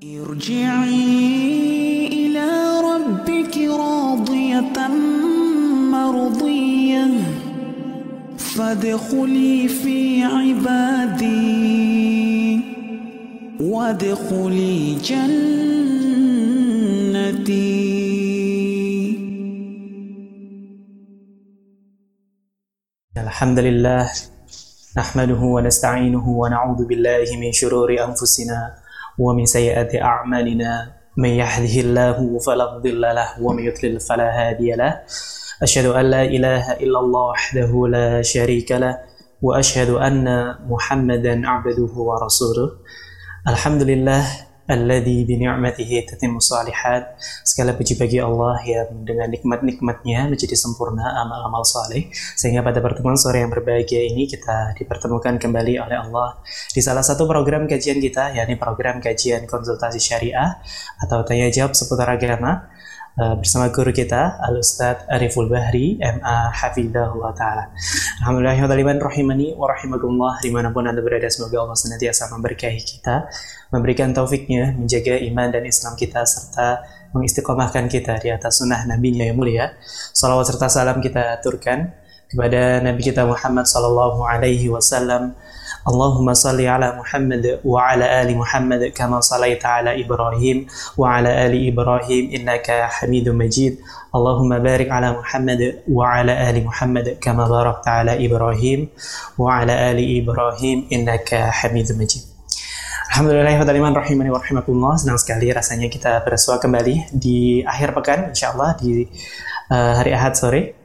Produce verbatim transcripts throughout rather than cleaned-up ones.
Irji'i ila rabbiki radiyatan mardiyah, fadkhuli fi ibadi, wadkhuli jannati. Alhamdulillah nahmaduhu wa nasta'inuhu wa na'udzu billahi min syururi anfusina wa min sayyiati a'malina may yahdihillahu fala mudilla lahu wa may yudlil fala hadiyalah. Asyhadu an la ilaha illallah wahdahu la syarikalah wa asyhadu anna Muhammadan 'abduhu wa rasuluh. Alhamdulillah alladzi bi ni'matihi tatimmu shalihat. Segala puji bagi Allah yang dengan nikmat-nikmatnya menjadi sempurna amal-amal saleh, sehingga pada pertemuan sore yang berbahagia ini kita dipertemukan kembali oleh Allah di salah satu program kajian kita, yakni program kajian konsultasi syariah atau tanya jawab seputar agama bersama guru kita Al-Ustadz Ariful Bahri M A Hafidhahullah Ta'ala. Alhamdulillah rahimani wa rahimakumullah, dimanapun Anda berada, semoga Allah senantiasa memberkahi kita, memberikan taufiknya, menjaga iman dan Islam kita, serta mengistiqomahkan kita di atas sunnah Nabi-Nya yang mulia. Salawat serta salam kita aturkan kepada Nabi kita Muhammad sallallahu alaihi wasallam. Allahumma salli ala Muhammad wa ala ali Muhammad kama sallaita ala Ibrahim wa ala ali Ibrahim innaka Hamidum Majid. Allahumma barik ala Muhammad wa ala ali Muhammad kama barakta ala Ibrahim wa ala ali Ibrahim innaka Hamidum Majid. Alhamdulillahirrahmanirrahim wa rahimakumullah. Senang sekali rasanya kita bersua kembali di akhir pekan, insyaallah di uh, hari Ahad sore.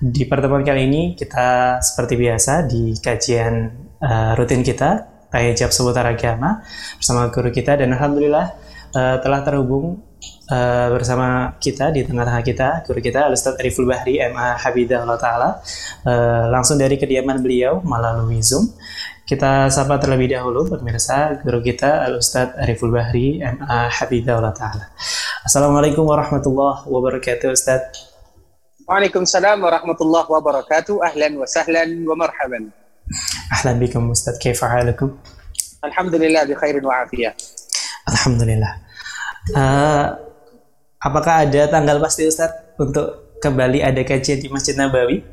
Di pertemuan kali ini kita seperti biasa di kajian Uh, rutin kita, tanya jawab seputar agama bersama guru kita, dan alhamdulillah uh, telah terhubung uh, bersama kita di tengah-tengah kita guru kita Al-Ustadz Ariful Bahri M A Hafidhahullah Ta'ala, uh, langsung dari kediaman beliau melalui Zoom. Kita sapa terlebih dahulu pemirsa guru kita Al-Ustadz Ariful Bahri M A Hafidhahullah Ta'ala. Assalamualaikum warahmatullahi wabarakatuh Ustadz. Waalaikumsalam warahmatullahi wabarakatuh. Ahlan wa sahlan wa marhaban. Ahlan bikum Ustaz, kaifa halakum? Alhamdulillah bi khairin wa afiyah. Alhamdulillah. Uh, apakah ada tanggal pasti Ustaz untuk kembali ada kajian di Masjid Nabawi?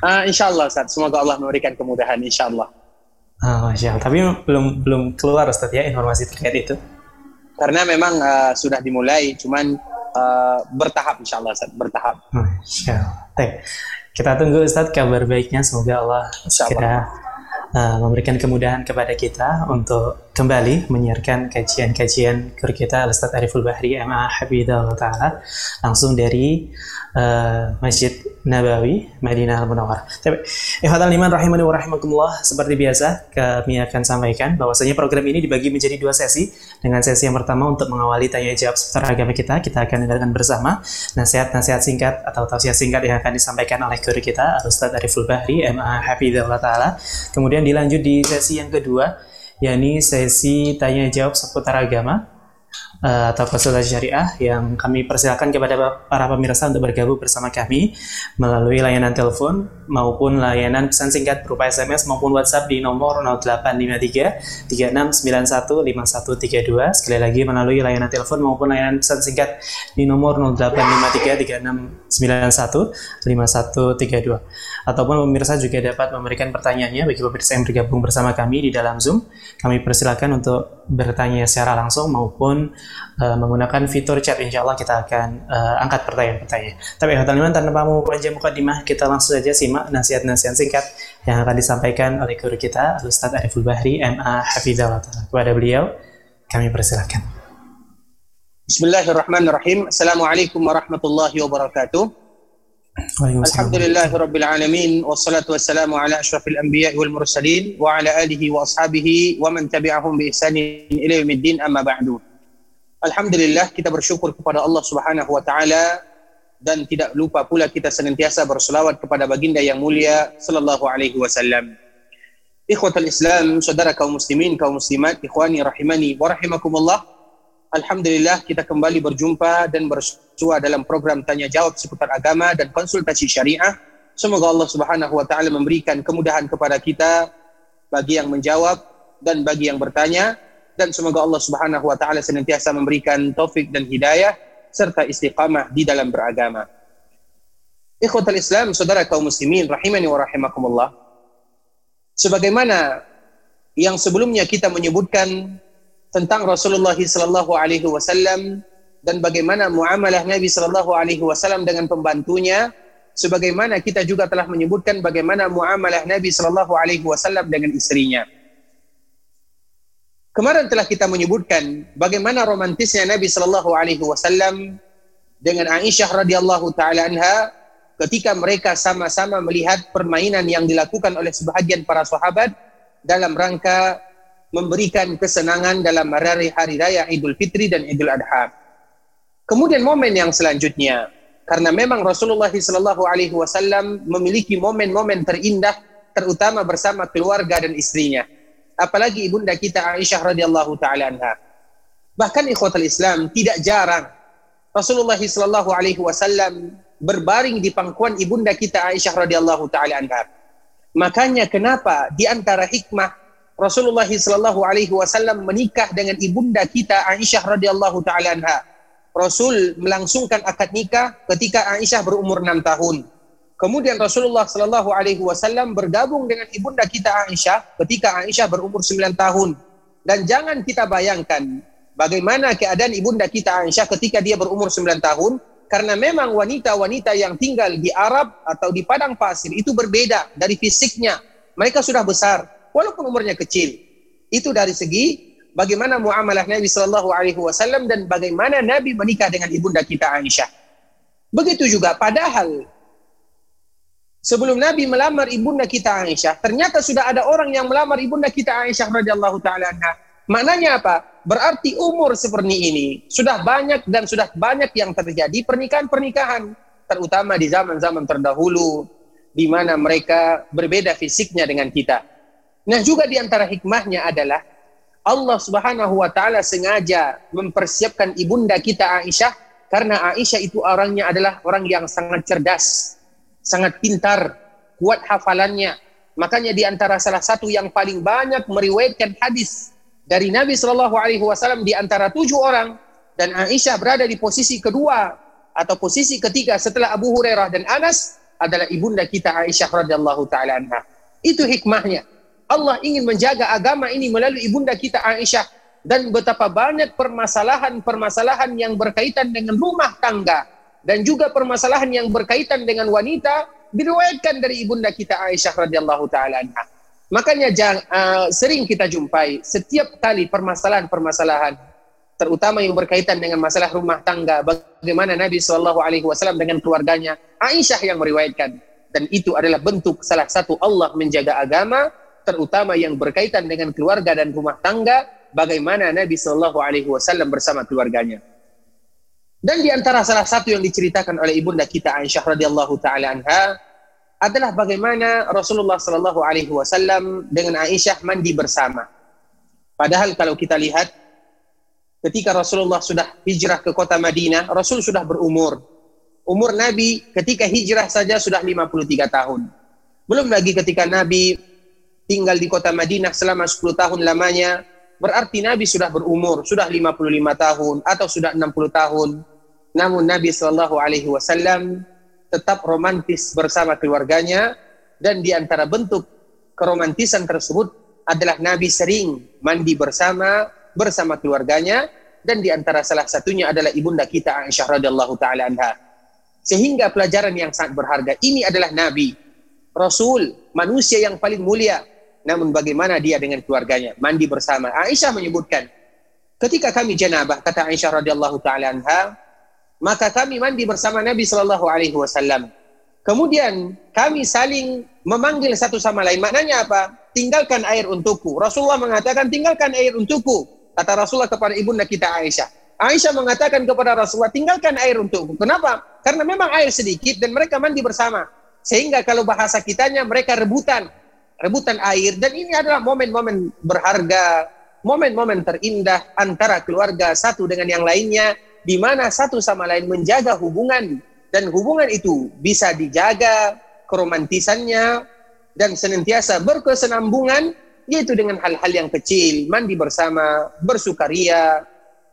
Uh, insyaallah Ustaz, semoga Allah memberikan kemudahan insyaallah. Ah, uh, insyaallah. Tapi belum belum keluar Ustaz ya informasi terkait itu. Karena memang uh, sudah dimulai, cuman uh, bertahap insyaallah Ustaz, bertahap. Uh, insyaallah. Baik. Kita tunggu Ustadz kabar baiknya, semoga Allah segera uh, memberikan kemudahan kepada kita untuk kembali menyiarkan kajian-kajian guru kita Al-Ustadz Ariful Bahri M A Hafidhahullah Ta'ala langsung dari uh, Masjid Nabawi, Madinah Al-Munawar. Ikhwatal iman rahimani wa rahimakumullah, seperti biasa kami akan sampaikan bahwasanya program ini dibagi menjadi dua sesi. Dengan sesi yang pertama untuk mengawali tanya jawab seputar agama kita, kita akan dengarkan bersama nasihat-nasihat singkat atau tausiah singkat yang akan disampaikan oleh guru kita Al-Ustadz Ariful Bahri M A Hafidhahullah Ta'ala. Kemudian dilanjut di sesi yang kedua, yakni sesi tanya jawab seputar agama uh, atau konsultasi syariah, yang kami persilakan kepada para pemirsa untuk bergabung bersama kami melalui layanan telepon maupun layanan pesan singkat berupa S M S maupun WhatsApp di nomor nol delapan lima tiga tiga enam sembilan satu lima satu tiga dua. Sekali lagi melalui layanan telepon maupun layanan pesan singkat di nomor nol delapan lima tiga tiga enam sembilan satu lima satu tiga dua. Ataupun pemirsa juga dapat memberikan pertanyaannya. Bagi pemirsa yang bergabung bersama kami di dalam Zoom, kami persilakan untuk bertanya secara langsung maupun uh, menggunakan fitur chat. Insya Allah kita akan uh, angkat pertanyaan-pertanyaan. Tapi teman-teman, tanpa memanjang mukadimah, kita langsung saja simak nasihat-nasihat singkat yang akan disampaikan oleh guru kita Al-Ustadz Ariful Bahri M A Hafidhahullah Ta'ala. Kepada beliau kami persilakan. Bismillahirrahmanirrahim. Assalamualaikum warahmatullahi wabarakatuh. Alhamdulillahi Rabbil Alamin, wassalatu wassalamu ala ashrafil anbiya wal mursalin wa ala alihi wa ashabihi wa man tabi'ahum bi ihsanin ila yaumiddin, amma ba'du. Alhamdulillah, kita bersyukur kepada Allah Subhanahu wa taala, dan tidak lupa pula kita senantiasa berselawat kepada baginda yang mulia sallallahu alaihi wasallam. Ikhwatul Islam, saudara kaum muslimin, kaum muslimat, ikhwani rahimani wa rahimakumullah. Alhamdulillah, kita kembali berjumpa dan bersua dalam program tanya jawab seputar agama dan konsultasi syariah. Semoga Allah Subhanahu wa taala memberikan kemudahan kepada kita bagi yang menjawab dan bagi yang bertanya, dan semoga Allah Subhanahu wa taala senantiasa memberikan taufik dan hidayah serta istiqamah di dalam beragama. Ikhwatul Islam, saudara kaum muslimin rahimani wa rahimakumullah. Sebagaimana yang sebelumnya kita menyebutkan tentang Rasulullah sallallahu alaihi wasallam dan bagaimana muamalah Nabi sallallahu alaihi wasallam dengan pembantunya, sebagaimana kita juga telah menyebutkan bagaimana muamalah Nabi sallallahu alaihi wasallam dengan istrinya. Kemarin telah kita menyebutkan bagaimana romantisnya Nabi sallallahu alaihi wasallam dengan Aisyah radhiyallahu taala anha ketika mereka sama-sama melihat permainan yang dilakukan oleh sebahagian para sahabat dalam rangka memberikan kesenangan dalam hari-hari raya Idul Fitri dan Idul Adha. Kemudian momen yang selanjutnya, karena memang Rasulullah sallallahu alaihi wasallam memiliki momen-momen terindah, terutama bersama keluarga dan istrinya. Apalagi ibunda kita Aisyah radhiyallahu taala anha. Bahkan ikhwatul Islam, tidak jarang Rasulullah sallallahu alaihi wasallam berbaring di pangkuan ibunda kita Aisyah radhiyallahu taala anha. Makanya kenapa di antara hikmah Rasulullah sallallahu alaihi wasallam menikah dengan ibunda kita Aisyah radhiyallahu taala anha. Rasul melangsungkan akad nikah ketika Aisyah berumur enam tahun. Kemudian Rasulullah sallallahu alaihi wasallam bergabung dengan ibunda kita Aisyah ketika Aisyah berumur sembilan tahun. Dan jangan kita bayangkan bagaimana keadaan ibunda kita Aisyah ketika dia berumur sembilan tahun, karena memang wanita-wanita yang tinggal di Arab atau di padang pasir itu berbeda dari fisiknya. Mereka sudah besar walaupun umurnya kecil. Itu dari segi bagaimana muamalah Nabi sallallahu alaihi wasallam dan bagaimana Nabi menikah dengan ibunda kita Aisyah. Begitu juga, padahal sebelum Nabi melamar ibunda kita Aisyah, ternyata sudah ada orang yang melamar ibunda kita Aisyah radhiyallahu taala anha. Maknanya apa? Berarti umur seperti ini sudah banyak dan sudah banyak yang terjadi pernikahan-pernikahan, terutama di zaman-zaman terdahulu di mana mereka berbeda fisiknya dengan kita. Nah, juga di antara hikmahnya adalah Allah Subhanahu wa taala sengaja mempersiapkan ibunda kita Aisyah karena Aisyah itu orangnya adalah orang yang sangat cerdas, sangat pintar, kuat hafalannya. Makanya di antara salah satu yang paling banyak meriwayatkan hadis dari Nabi sallallahu alaihi wasallam di antara tujuh orang, dan Aisyah berada di posisi kedua atau posisi ketiga setelah Abu Hurairah dan Anas adalah ibunda kita Aisyah radhiyallahu taala anha. Itu hikmahnya. Allah ingin menjaga agama ini melalui ibunda kita Aisyah, dan betapa banyak permasalahan-permasalahan yang berkaitan dengan rumah tangga dan juga permasalahan yang berkaitan dengan wanita diriwayatkan dari ibunda kita Aisyah radhiyallahu taala anha. Makanya jang, uh, sering kita jumpai setiap kali permasalahan-permasalahan terutama yang berkaitan dengan masalah rumah tangga, bagaimana Nabi sallallahu alaihi wasallam dengan keluarganya, Aisyah yang meriwayatkan, dan itu adalah bentuk salah satu Allah menjaga agama terutama yang berkaitan dengan keluarga dan rumah tangga, bagaimana Nabi sallallahu alaihi wasallam bersama keluarganya. Dan di antara salah satu yang diceritakan oleh ibunda kita Aisyah radhiyallahu taala anha adalah bagaimana Rasulullah sallallahu alaihi wasallam dengan Aisyah mandi bersama. Padahal kalau kita lihat ketika Rasulullah sudah hijrah ke kota Madinah, Rasul sudah berumur. Umur Nabi ketika hijrah saja sudah lima puluh tiga tahun. Belum lagi ketika Nabi tinggal di kota Madinah selama sepuluh tahun lamanya, berarti Nabi sudah berumur, sudah lima puluh lima tahun atau sudah enam puluh tahun. Namun Nabi sallallahu alaihi wasallam tetap romantis bersama keluarganya, dan di antara bentuk keromantisan tersebut adalah Nabi sering mandi bersama bersama keluarganya, dan di antara salah satunya adalah ibunda kita Aisyah radhiyallahu taala anha. Sehingga pelajaran yang sangat berharga ini adalah Nabi, Rasul, manusia yang paling mulia, namun bagaimana dia dengan keluarganya mandi bersama. Aisyah menyebutkan, ketika kami janabah, kata Aisyah radhiyallahu taala anha, maka kami mandi bersama Nabi sallallahu alaihi wasallam. Kemudian kami saling memanggil satu sama lain. Maknanya apa? Tinggalkan air untukku. Rasulullah mengatakan, tinggalkan air untukku, kata Rasulullah kepada ibunda kita Aisyah. Aisyah mengatakan kepada Rasulullah, tinggalkan air untukku. Kenapa? Karena memang air sedikit dan mereka mandi bersama. Sehingga kalau bahasa kitanya, mereka rebutan. Rebutan air, dan ini adalah momen-momen berharga, momen-momen terindah antara keluarga satu dengan yang lainnya, di mana satu sama lain menjaga hubungan, dan hubungan itu bisa dijaga keromantisannya dan senantiasa berkesenambungan yaitu dengan hal-hal yang kecil, mandi bersama, bersukaria,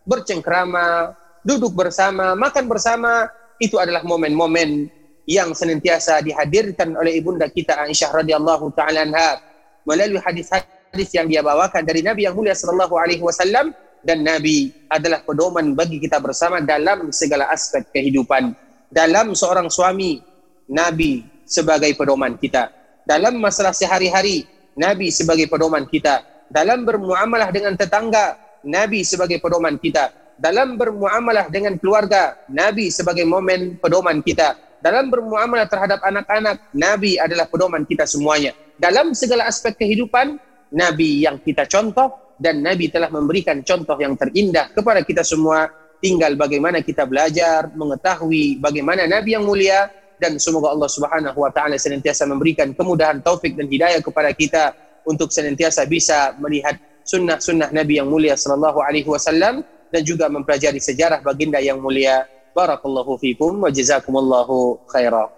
bercengkrama, duduk bersama, makan bersama. Itu adalah momen-momen yang senantiasa dihadirkan oleh ibunda kita Aisyah radhiyallahu taala anha melalui hadis-hadis yang dia bawakan dari Nabi yang mulia sallallahu alaihi wasallam, dan Nabi adalah pedoman bagi kita bersama dalam segala aspek kehidupan. Dalam seorang suami, Nabi sebagai pedoman kita. Dalam masalah sehari-hari, Nabi sebagai pedoman kita. Dalam bermuamalah dengan tetangga, Nabi sebagai pedoman kita. Dalam bermuamalah dengan keluarga, Nabi sebagai momen pedoman kita. Dalam bermuamalah terhadap anak-anak, Nabi adalah pedoman kita semuanya. Dalam segala aspek kehidupan, Nabi yang kita contoh, dan Nabi telah memberikan contoh yang terindah kepada kita semua. Tinggal bagaimana kita belajar, mengetahui bagaimana Nabi yang mulia, dan semoga Allah Subhanahu wa taala senantiasa memberikan kemudahan, taufik dan hidayah kepada kita untuk senantiasa bisa melihat sunnah-sunnah Nabi yang mulia sallallahu alaihi wasallam, dan juga mempelajari sejarah baginda yang mulia. Barakallahu fiikum wa jazakumullahu khairan.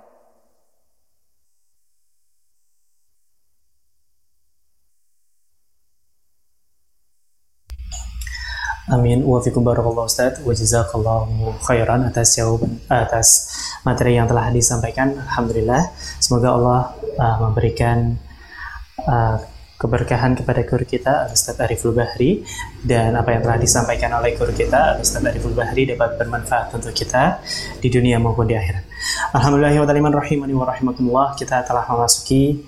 Amin wa fikum barakallahu Ustaz wa jazakallahu khairan atas jawaban atas materi yang telah disampaikan. Alhamdulillah, semoga Allah uh, memberikan uh, keberkahan kepada guru kita Al-Ustadz Ariful Bahri, dan apa yang telah disampaikan oleh guru kita Al-Ustadz Ariful Bahri dapat bermanfaat untuk kita di dunia maupun di akhirat. Alhamdulillah wa ta'ala rahimani wa rahimakumullah. Kita telah memasuki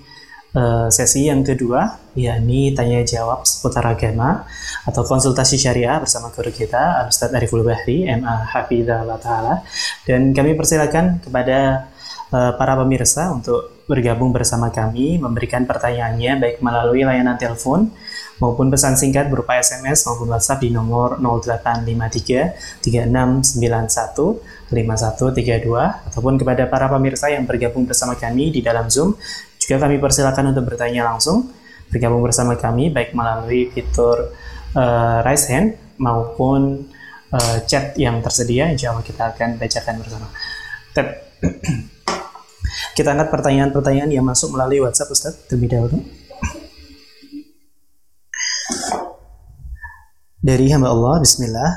sesi yang kedua, yakni tanya jawab seputar agama atau konsultasi syariah bersama guru kita Al-Ustadz Ariful Bahri M A Hafizahullah Ta'ala, dan kami persilakan kepada uh, para pemirsa untuk bergabung bersama kami, memberikan pertanyaannya baik melalui layanan telepon maupun pesan singkat berupa S M S maupun WhatsApp di nomor nol delapan lima tiga tiga enam sembilan satu lima satu tiga dua, ataupun kepada para pemirsa yang bergabung bersama kami di dalam Zoom. Juga kami persilakan untuk bertanya langsung, bergabung bersama kami baik melalui fitur uh, raise hand maupun uh, chat yang tersedia. Insya Allah kita akan bacakan bersama. Kita angkat pertanyaan-pertanyaan yang masuk melalui WhatsApp Ustaz terlebih dahulu. Dari hamba Allah, bismillah.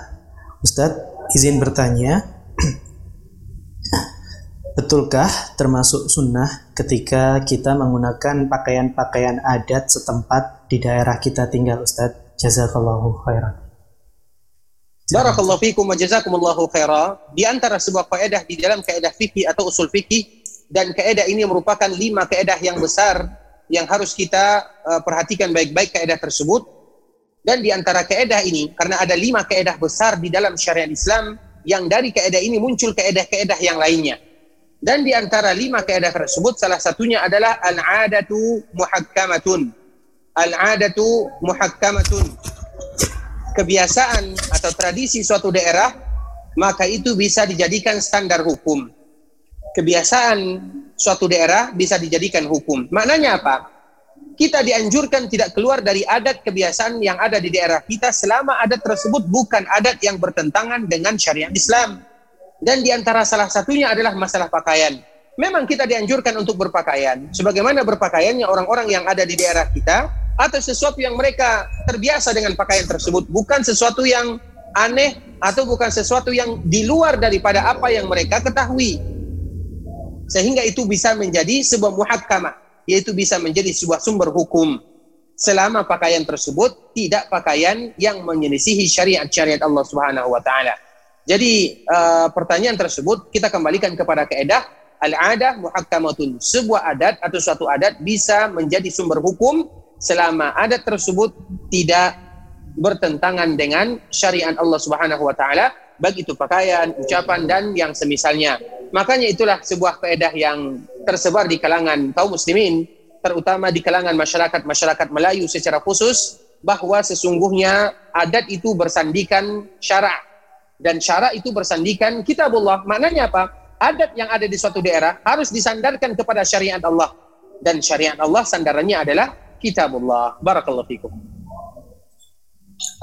Ustaz, izin bertanya, betulkah termasuk sunnah ketika kita menggunakan pakaian-pakaian adat setempat di daerah kita tinggal, Ustadz? Jazakallahu khairan. Barakallahu fikum wa jazakumullahu khairan. Di antara sebuah kaedah di dalam kaedah fikih atau usul fikih, dan kaedah ini merupakan lima kaedah yang besar yang harus kita uh, perhatikan baik-baik kaedah tersebut. Dan di antara kaedah ini, karena ada lima kaedah besar di dalam syariat Islam, yang dari kaedah ini muncul kaedah-kaedah yang lainnya. Dan di antara lima kaedah tersebut, salah satunya adalah al-'adatu muhakkamatun. Al-'adatu muhakkamatun. Kebiasaan atau tradisi suatu daerah, maka itu bisa dijadikan standar hukum. Kebiasaan suatu daerah bisa dijadikan hukum. Maknanya apa? Kita dianjurkan tidak keluar dari adat kebiasaan yang ada di daerah kita selama adat tersebut bukan adat yang bertentangan dengan syariat Islam. Dan di antara salah satunya adalah masalah pakaian. Memang kita dianjurkan untuk berpakaian sebagaimana berpakaiannya orang-orang yang ada di daerah kita, atau sesuatu yang mereka terbiasa dengan pakaian tersebut, bukan sesuatu yang aneh atau bukan sesuatu yang di luar daripada apa yang mereka ketahui. Sehingga itu bisa menjadi sebuah muhakkamah, yaitu bisa menjadi sebuah sumber hukum selama pakaian tersebut tidak pakaian yang menyelisihi syariat-syariat Allah Subhanahu wa taala. Jadi uh, pertanyaan tersebut kita kembalikan kepada kaedah al-'adah muhakkamatun. Sebuah adat atau suatu adat bisa menjadi sumber hukum selama adat tersebut tidak bertentangan dengan syariat Allah Subhanahu wa taala, baik itu pakaian, ucapan dan yang semisalnya. Makanya itulah sebuah kaedah yang tersebar di kalangan kaum muslimin, terutama di kalangan masyarakat-masyarakat Melayu secara khusus, bahwa sesungguhnya adat itu bersandikan syara'. Dan syarak itu bersandikan kitabullah. Maknanya apa? Adat yang ada di suatu daerah harus disandarkan kepada syariat Allah. Dan syariat Allah sandarannya adalah kitabullah. Barakallahu fikum.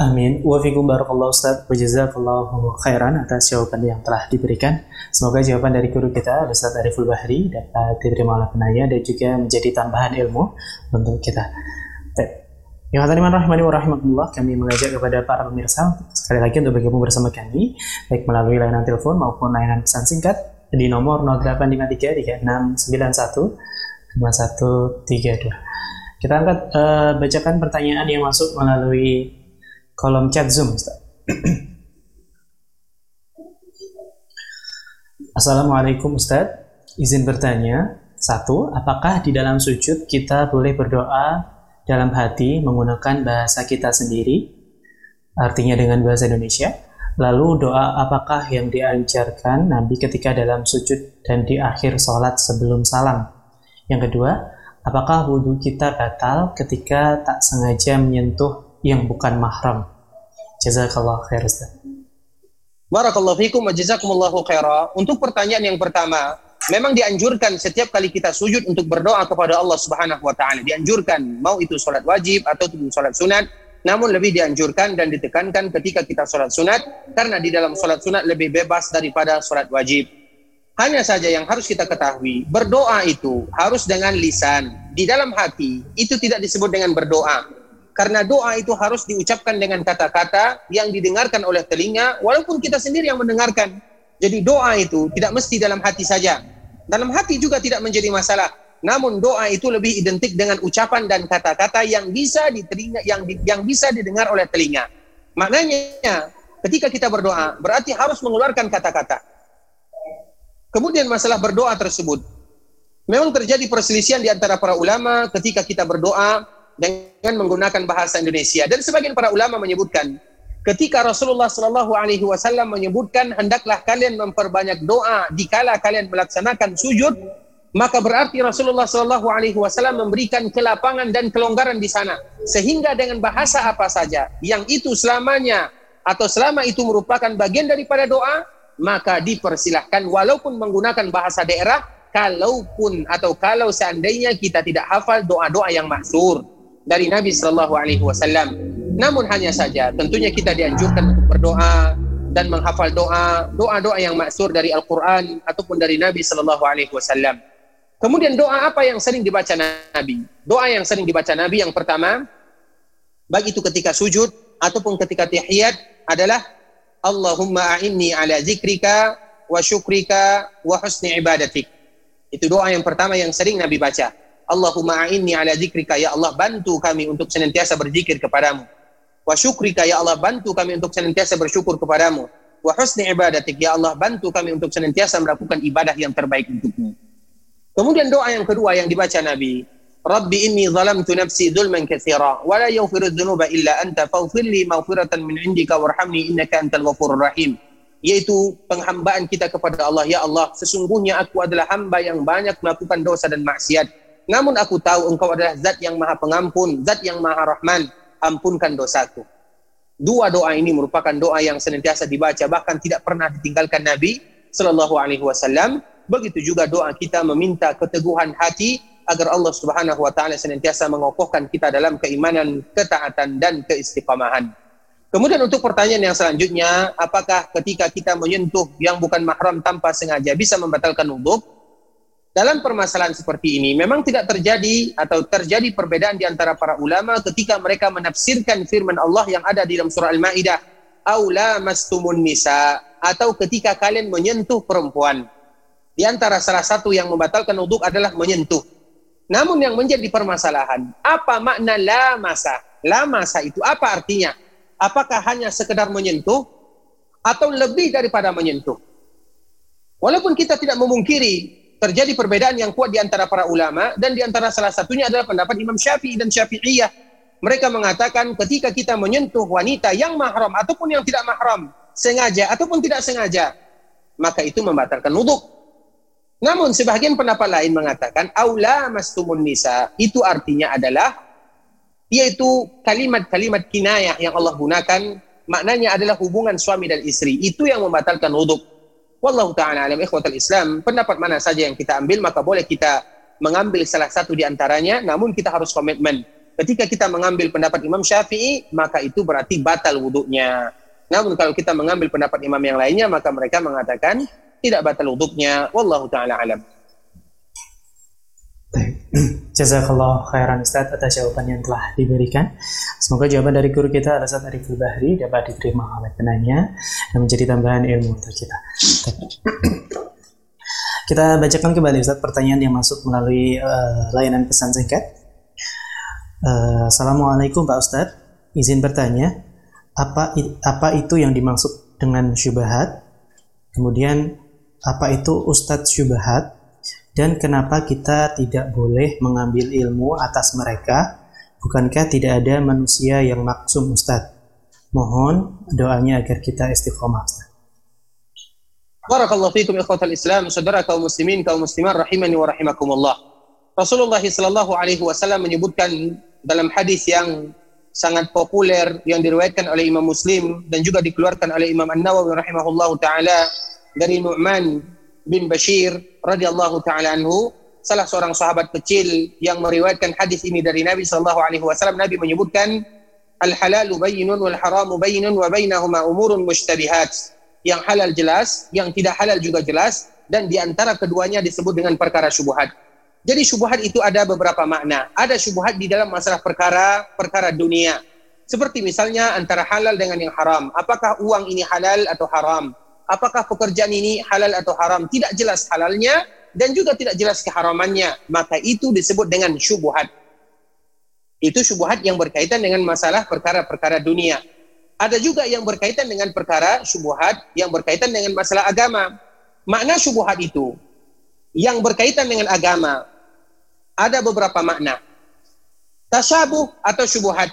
Amin. Wa fikum barakallahu Ustaz. Wa jazakallahu khairan atas jawaban yang telah diberikan. Semoga jawaban dari guru kita Ustaz Ariful Bahri dapat diterima oleh penanya dan juga menjadi tambahan ilmu untuk kita. Bismillahirrahmanirrahim. Kami mengajak kepada para pemirsa sekali lagi untuk bergabung bersama kami baik melalui layanan telepon maupun layanan pesan singkat di nomor nol delapan lima tiga tiga enam sembilan satu lima satu tiga dua. Kita angkat uh, bacakan pertanyaan yang masuk melalui kolom chat Zoom. Assalamualaikum Ustadz, izin bertanya. Satu, apakah di dalam sujud kita boleh berdoa dalam hati menggunakan bahasa kita sendiri, artinya dengan bahasa Indonesia? Lalu doa apakah yang diajarkan Nabi ketika dalam sujud dan di akhir sholat sebelum salam? Yang kedua, apakah wudhu kita batal ketika tak sengaja menyentuh yang bukan mahram? Jazakallah khair Ustaz. Barakallahu fikum wa jazakumullahu khaira. Untuk pertanyaan yang pertama, memang dianjurkan setiap kali kita sujud untuk berdoa kepada Allah Subhanahu wa taala. Dianjurkan, mau itu salat wajib atau itu salat sunat, namun lebih dianjurkan dan ditekankan ketika kita salat sunat karena di dalam salat sunat lebih bebas daripada salat wajib. Hanya saja yang harus kita ketahui, berdoa itu harus dengan lisan. Di dalam hati itu tidak disebut dengan berdoa. Karena doa itu harus diucapkan dengan kata-kata yang didengarkan oleh telinga walaupun kita sendiri yang mendengarkan. Jadi doa itu tidak mesti dalam hati saja. Dalam hati juga tidak menjadi masalah. Namun doa itu lebih identik dengan ucapan dan kata-kata yang bisa diterima, yang, di, yang bisa didengar oleh telinga. Maknanya ketika kita berdoa berarti harus mengeluarkan kata-kata. Kemudian masalah berdoa tersebut, memang terjadi perselisihan di antara para ulama ketika kita berdoa dengan menggunakan bahasa Indonesia. Dan sebagian para ulama menyebutkan, ketika Rasulullah Sallallahu Alaihi Wasallam menyebutkan hendaklah kalian memperbanyak doa dikala kalian melaksanakan sujud, maka berarti Rasulullah Sallallahu Alaihi Wasallam memberikan kelapangan dan kelonggaran di sana, sehingga dengan bahasa apa saja yang itu selamanya atau selama itu merupakan bagian daripada doa, maka dipersilahkan walaupun menggunakan bahasa daerah, kalaupun atau kalau seandainya kita tidak hafal doa-doa yang mahsur dari Nabi Sallallahu Alaihi Wasallam. Namun hanya saja tentunya kita dianjurkan untuk berdoa dan menghafal doa, doa-doa yang maksur dari Al-Quran ataupun dari Nabi Sallallahu Alaihi Wasallam. Kemudian doa apa yang sering dibaca Nabi? Doa yang sering dibaca Nabi yang pertama, baik itu ketika sujud ataupun ketika tahiyat adalah Allahumma a'inni ala zikrika wa syukrika wa husni ibadatik. Itu doa yang pertama yang sering Nabi baca. Allahumma a'inni ala zikrika, ya Allah bantu kami untuk senantiasa berzikir kepadamu. Wa syukrika, ya Allah bantu kami untuk senantiasa bersyukur kepadamu. Wa husni ibadatik, ya Allah bantu kami untuk senantiasa melakukan ibadah yang terbaik untukmu. Kemudian doa yang kedua yang dibaca Nabi, Rabbi inni zalamtu nafsi zulman katsira wa la yaghfiru dzunuba illa anta faghfirli maghfiratan min indika warhamni innaka antal ghafurur rahim. Yaitu penghambaan kita kepada Allah, ya Allah sesungguhnya aku adalah hamba yang banyak melakukan dosa dan maksiat, namun aku tahu engkau adalah zat yang maha pengampun, zat yang maha rahman, ampunkan dosaku. Dua doa ini merupakan doa yang senantiasa dibaca, bahkan tidak pernah ditinggalkan Nabi Sallallahu Alaihi Wasallam. Begitu juga doa kita meminta keteguhan hati agar Allah Subhanahu Wa Taala senantiasa mengokohkan kita dalam keimanan, ketaatan dan keistiqamahan. Kemudian untuk pertanyaan yang selanjutnya, apakah ketika kita menyentuh yang bukan mahram tanpa sengaja bisa membatalkan wudhu? Dalam permasalahan seperti ini, memang tidak terjadi atau terjadi perbedaan di antara para ulama ketika mereka menafsirkan firman Allah yang ada di dalam surah Al-Ma'idah, "Aw lamastumun nisa", atau ketika kalian menyentuh perempuan. Di antara salah satu yang membatalkan wudhu adalah menyentuh. Namun yang menjadi permasalahan, apa makna lamasa? Lamasa itu apa artinya? Apakah hanya sekedar menyentuh atau lebih daripada menyentuh? Walaupun kita tidak memungkiri terjadi perbedaan yang kuat di antara para ulama, dan di antara salah satunya adalah pendapat Imam Syafi'i dan Syafi'iyah. Mereka mengatakan ketika kita menyentuh wanita yang mahram ataupun yang tidak mahram, sengaja ataupun tidak sengaja, maka itu membatalkan wudhu. Namun sebagian pendapat lain mengatakan aula mastumun nisa, itu artinya adalah yaitu kalimat-kalimat kinayah yang Allah gunakan, maknanya adalah hubungan suami dan istri, itu yang membatalkan wudhu. Wallahu ta'ala alam. Ikhwatul Islam, pendapat mana saja yang kita ambil, maka boleh kita mengambil salah satu di antaranya, namun kita harus komitmen. Ketika kita mengambil pendapat Imam Syafi'i, maka itu berarti batal wudhunya. Namun kalau kita mengambil pendapat imam yang lainnya, maka mereka mengatakan tidak batal wudhunya. Wallahu ta'ala alam. Jazakallah khairan Ustadz atas jawaban yang telah diberikan. Semoga jawaban dari guru kita Al-Ustadz Ariful Bahri dapat diterima oleh penanya dan menjadi tambahan ilmu untuk kita. Kita bacakan kembali Ustadz pertanyaan yang masuk melalui uh, layanan pesan singkat. Uh, Assalamualaikum Pak Ustadz, izin bertanya, apa apa itu yang dimaksud dengan syubhat? Kemudian apa itu Ustadz syubhat? Dan kenapa kita tidak boleh mengambil ilmu atas mereka? Bukankah tidak ada manusia yang maksum Ustadz? Mohon doanya agar kita istiqomah Ustadz. Barakallahu fiikum ikhwatal Islam, saudara kaum muslimin, kaum muslimat rahimani wa rahimakumullah. Rasulullah sallallahu alaihi wasallam menyebutkan dalam hadis yang sangat populer yang diriwayatkan oleh Imam Muslim dan juga dikeluarkan oleh Imam An-Nawawi rahimahullahu taala dari Nu'man bin Bashir radhiyallahu taala anhu, salah seorang sahabat kecil yang meriwayatkan hadis ini dari Nabi sallallahu alaihi wasallam. Nabi menyebutkan al halalu bayyinun wal haramu bayyinun wa bainahuma umurun mushtabihat, yang halal jelas, yang tidak halal juga jelas, dan di antara keduanya disebut dengan perkara syubhat. Jadi syubhat itu ada beberapa makna. Ada syubhat di dalam masalah perkara-perkara dunia, seperti misalnya antara halal dengan yang haram. Apakah uang ini halal atau haram? Apakah pekerjaan ini halal atau haram? Tidak jelas halalnya dan juga tidak jelas keharamannya. Maka itu disebut dengan syubhat. Itu syubhat yang berkaitan dengan masalah perkara-perkara dunia. Ada juga yang berkaitan dengan perkara syubhat yang berkaitan dengan masalah agama. Makna syubhat itu yang berkaitan dengan agama ada beberapa makna. Tasyabuh atau syubhat.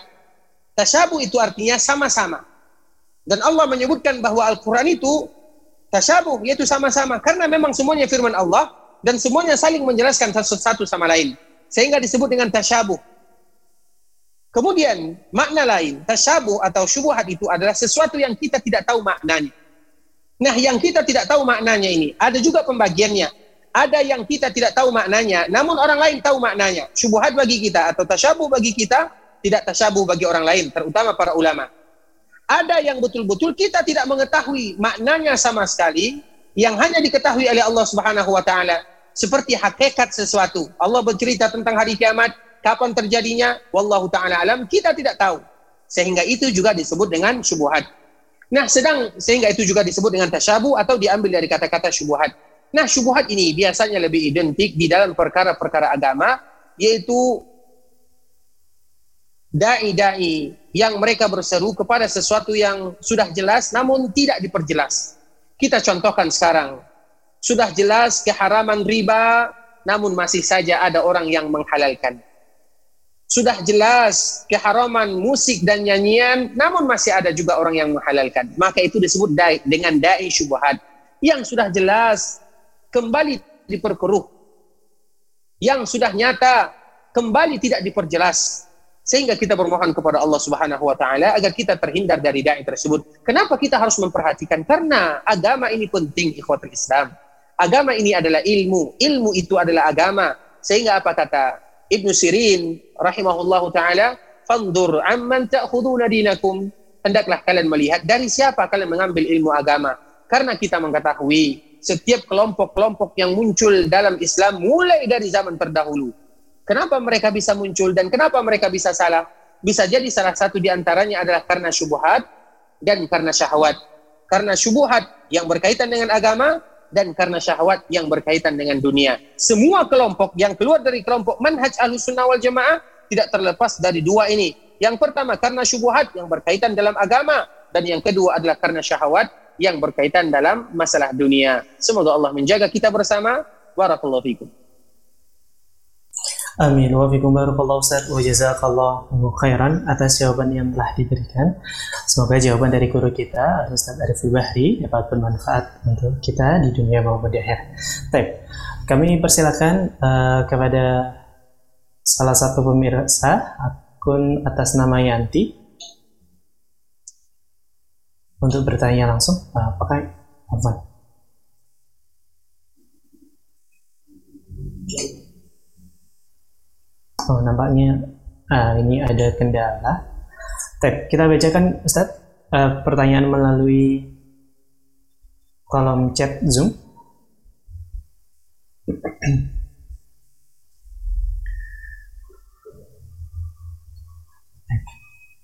Tasyabuh itu artinya sama-sama. Dan Allah menyebutkan bahwa Al-Quran itu tasyabuh, yaitu sama-sama, karena memang semuanya firman Allah dan semuanya saling menjelaskan satu sama lain, sehingga disebut dengan tasyabuh. Kemudian makna lain, tasyabuh atau syubhat itu adalah sesuatu yang kita tidak tahu maknanya. Nah, yang kita tidak tahu maknanya ini ada juga pembagiannya. Ada yang kita tidak tahu maknanya namun orang lain tahu maknanya. Syubhat bagi kita atau tasyabuh bagi kita, tidak tasyabuh bagi orang lain, terutama para ulama. Ada yang betul-betul kita tidak mengetahui maknanya sama sekali, yang hanya diketahui oleh Allah Subhanahu wa taala, seperti hakikat sesuatu. Allah bercerita tentang hari kiamat, kapan terjadinya, wallahu taala alam, kita tidak tahu. Sehingga itu juga disebut dengan syubhat. Nah, sedang sehingga itu juga disebut dengan tasyabuh atau diambil dari kata-kata syubhat. Nah, syubhat ini biasanya lebih identik di dalam perkara-perkara agama, yaitu dai-dai yang mereka berseru kepada sesuatu yang sudah jelas namun tidak diperjelas. Kita contohkan sekarang, sudah jelas keharaman riba namun masih saja ada orang yang menghalalkan. Sudah jelas keharaman musik dan nyanyian namun masih ada juga orang yang menghalalkan. Maka itu disebut dai, dengan dai syubhat, yang sudah jelas kembali diperkeruh, yang sudah nyata kembali tidak diperjelas. Sehingga kita bermohon kepada Allah Subhanahu wa taala agar kita terhindar dari dai tersebut. Kenapa kita harus memperhatikan? Karena agama ini penting, ikhwatul Islam. Agama ini adalah ilmu, ilmu itu adalah agama. Sehingga apa kata Ibnu Sirin rahimahullahu taala, "Fanzur amman ta'khuduna dinakum." Hendaklah kalian melihat dari siapa kalian mengambil ilmu agama. Karena kita mengetahui setiap kelompok-kelompok yang muncul dalam Islam mulai dari zaman terdahulu. Kenapa mereka bisa muncul dan kenapa mereka bisa salah? Bisa jadi salah satu di antaranya adalah karena syubhat dan karena syahwat. Karena syubhat yang berkaitan dengan agama dan karena syahwat yang berkaitan dengan dunia. Semua kelompok yang keluar dari kelompok manhaj Ahlussunnah wal Jamaah tidak terlepas dari dua ini. Yang pertama karena syubhat yang berkaitan dalam agama, dan yang kedua adalah karena syahwat yang berkaitan dalam masalah dunia. Semoga Allah menjaga kita bersama. Barakallahu fikum. Amin. Wa fikum barakallahu Ustadz wa jazakallahu khairan atas jawaban yang telah diberikan. Semoga jawaban dari guru kita Ustadz Ariful Bahri dapat bermanfaat untuk kita di dunia maupun di akhirat. Baik, kami persilakan uh, kepada salah satu pemirsa akun atas nama Yanti untuk bertanya langsung. Uh, pakai apa? Oh, nampaknya ah, ini ada kendala. Tep, kita bacakan Ustadz uh, pertanyaan melalui kolom chat Zoom.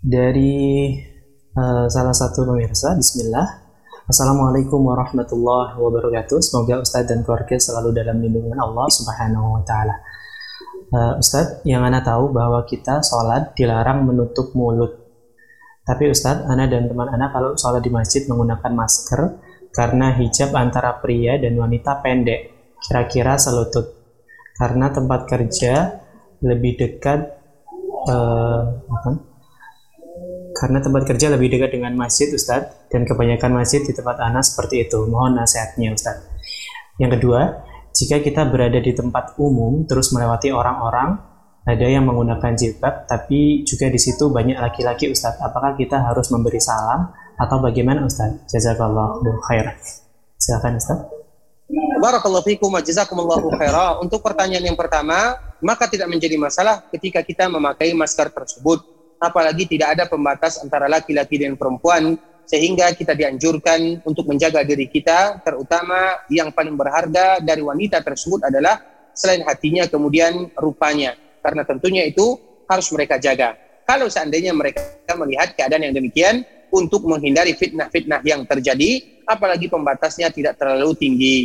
dari uh, salah satu pemirsa. Bismillah. Assalamualaikum warahmatullahi wabarakatuh. Semoga Ustadz dan keluarga selalu dalam lindungan Allah Subhanahu wa Ta'ala. Uh, Ustadz, yang Ana tahu bahwa kita sholat dilarang menutup mulut. Tapi Ustadz, Ana dan teman Ana kalau sholat di masjid menggunakan masker karena hijab antara pria dan wanita pendek, kira-kira selutut. Karena tempat kerja lebih dekat uh, apa? Karena tempat kerja lebih dekat dengan masjid, Ustadz, dan kebanyakan masjid di tempat Ana seperti itu. Mohon nasihatnya, Ustadz. Yang kedua, jika kita berada di tempat umum, terus melewati orang-orang, ada yang menggunakan jilbab, tapi juga di situ banyak laki-laki, Ustadz. Apakah kita harus memberi salam atau bagaimana, Ustadz? Jazakallahu khairan. Silakan, Ustadz. Barakallahu fikum wa jazakumullahu khairan. Untuk pertanyaan yang pertama, maka tidak menjadi masalah ketika kita memakai masker tersebut. Apalagi tidak ada pembatas antara laki-laki dan perempuan, sehingga kita dianjurkan untuk menjaga diri kita, terutama yang paling berharga dari wanita tersebut adalah selain hatinya, kemudian rupanya, karena tentunya itu harus mereka jaga. Kalau seandainya mereka melihat keadaan yang demikian, untuk menghindari fitnah-fitnah yang terjadi, apalagi pembatasnya tidak terlalu tinggi.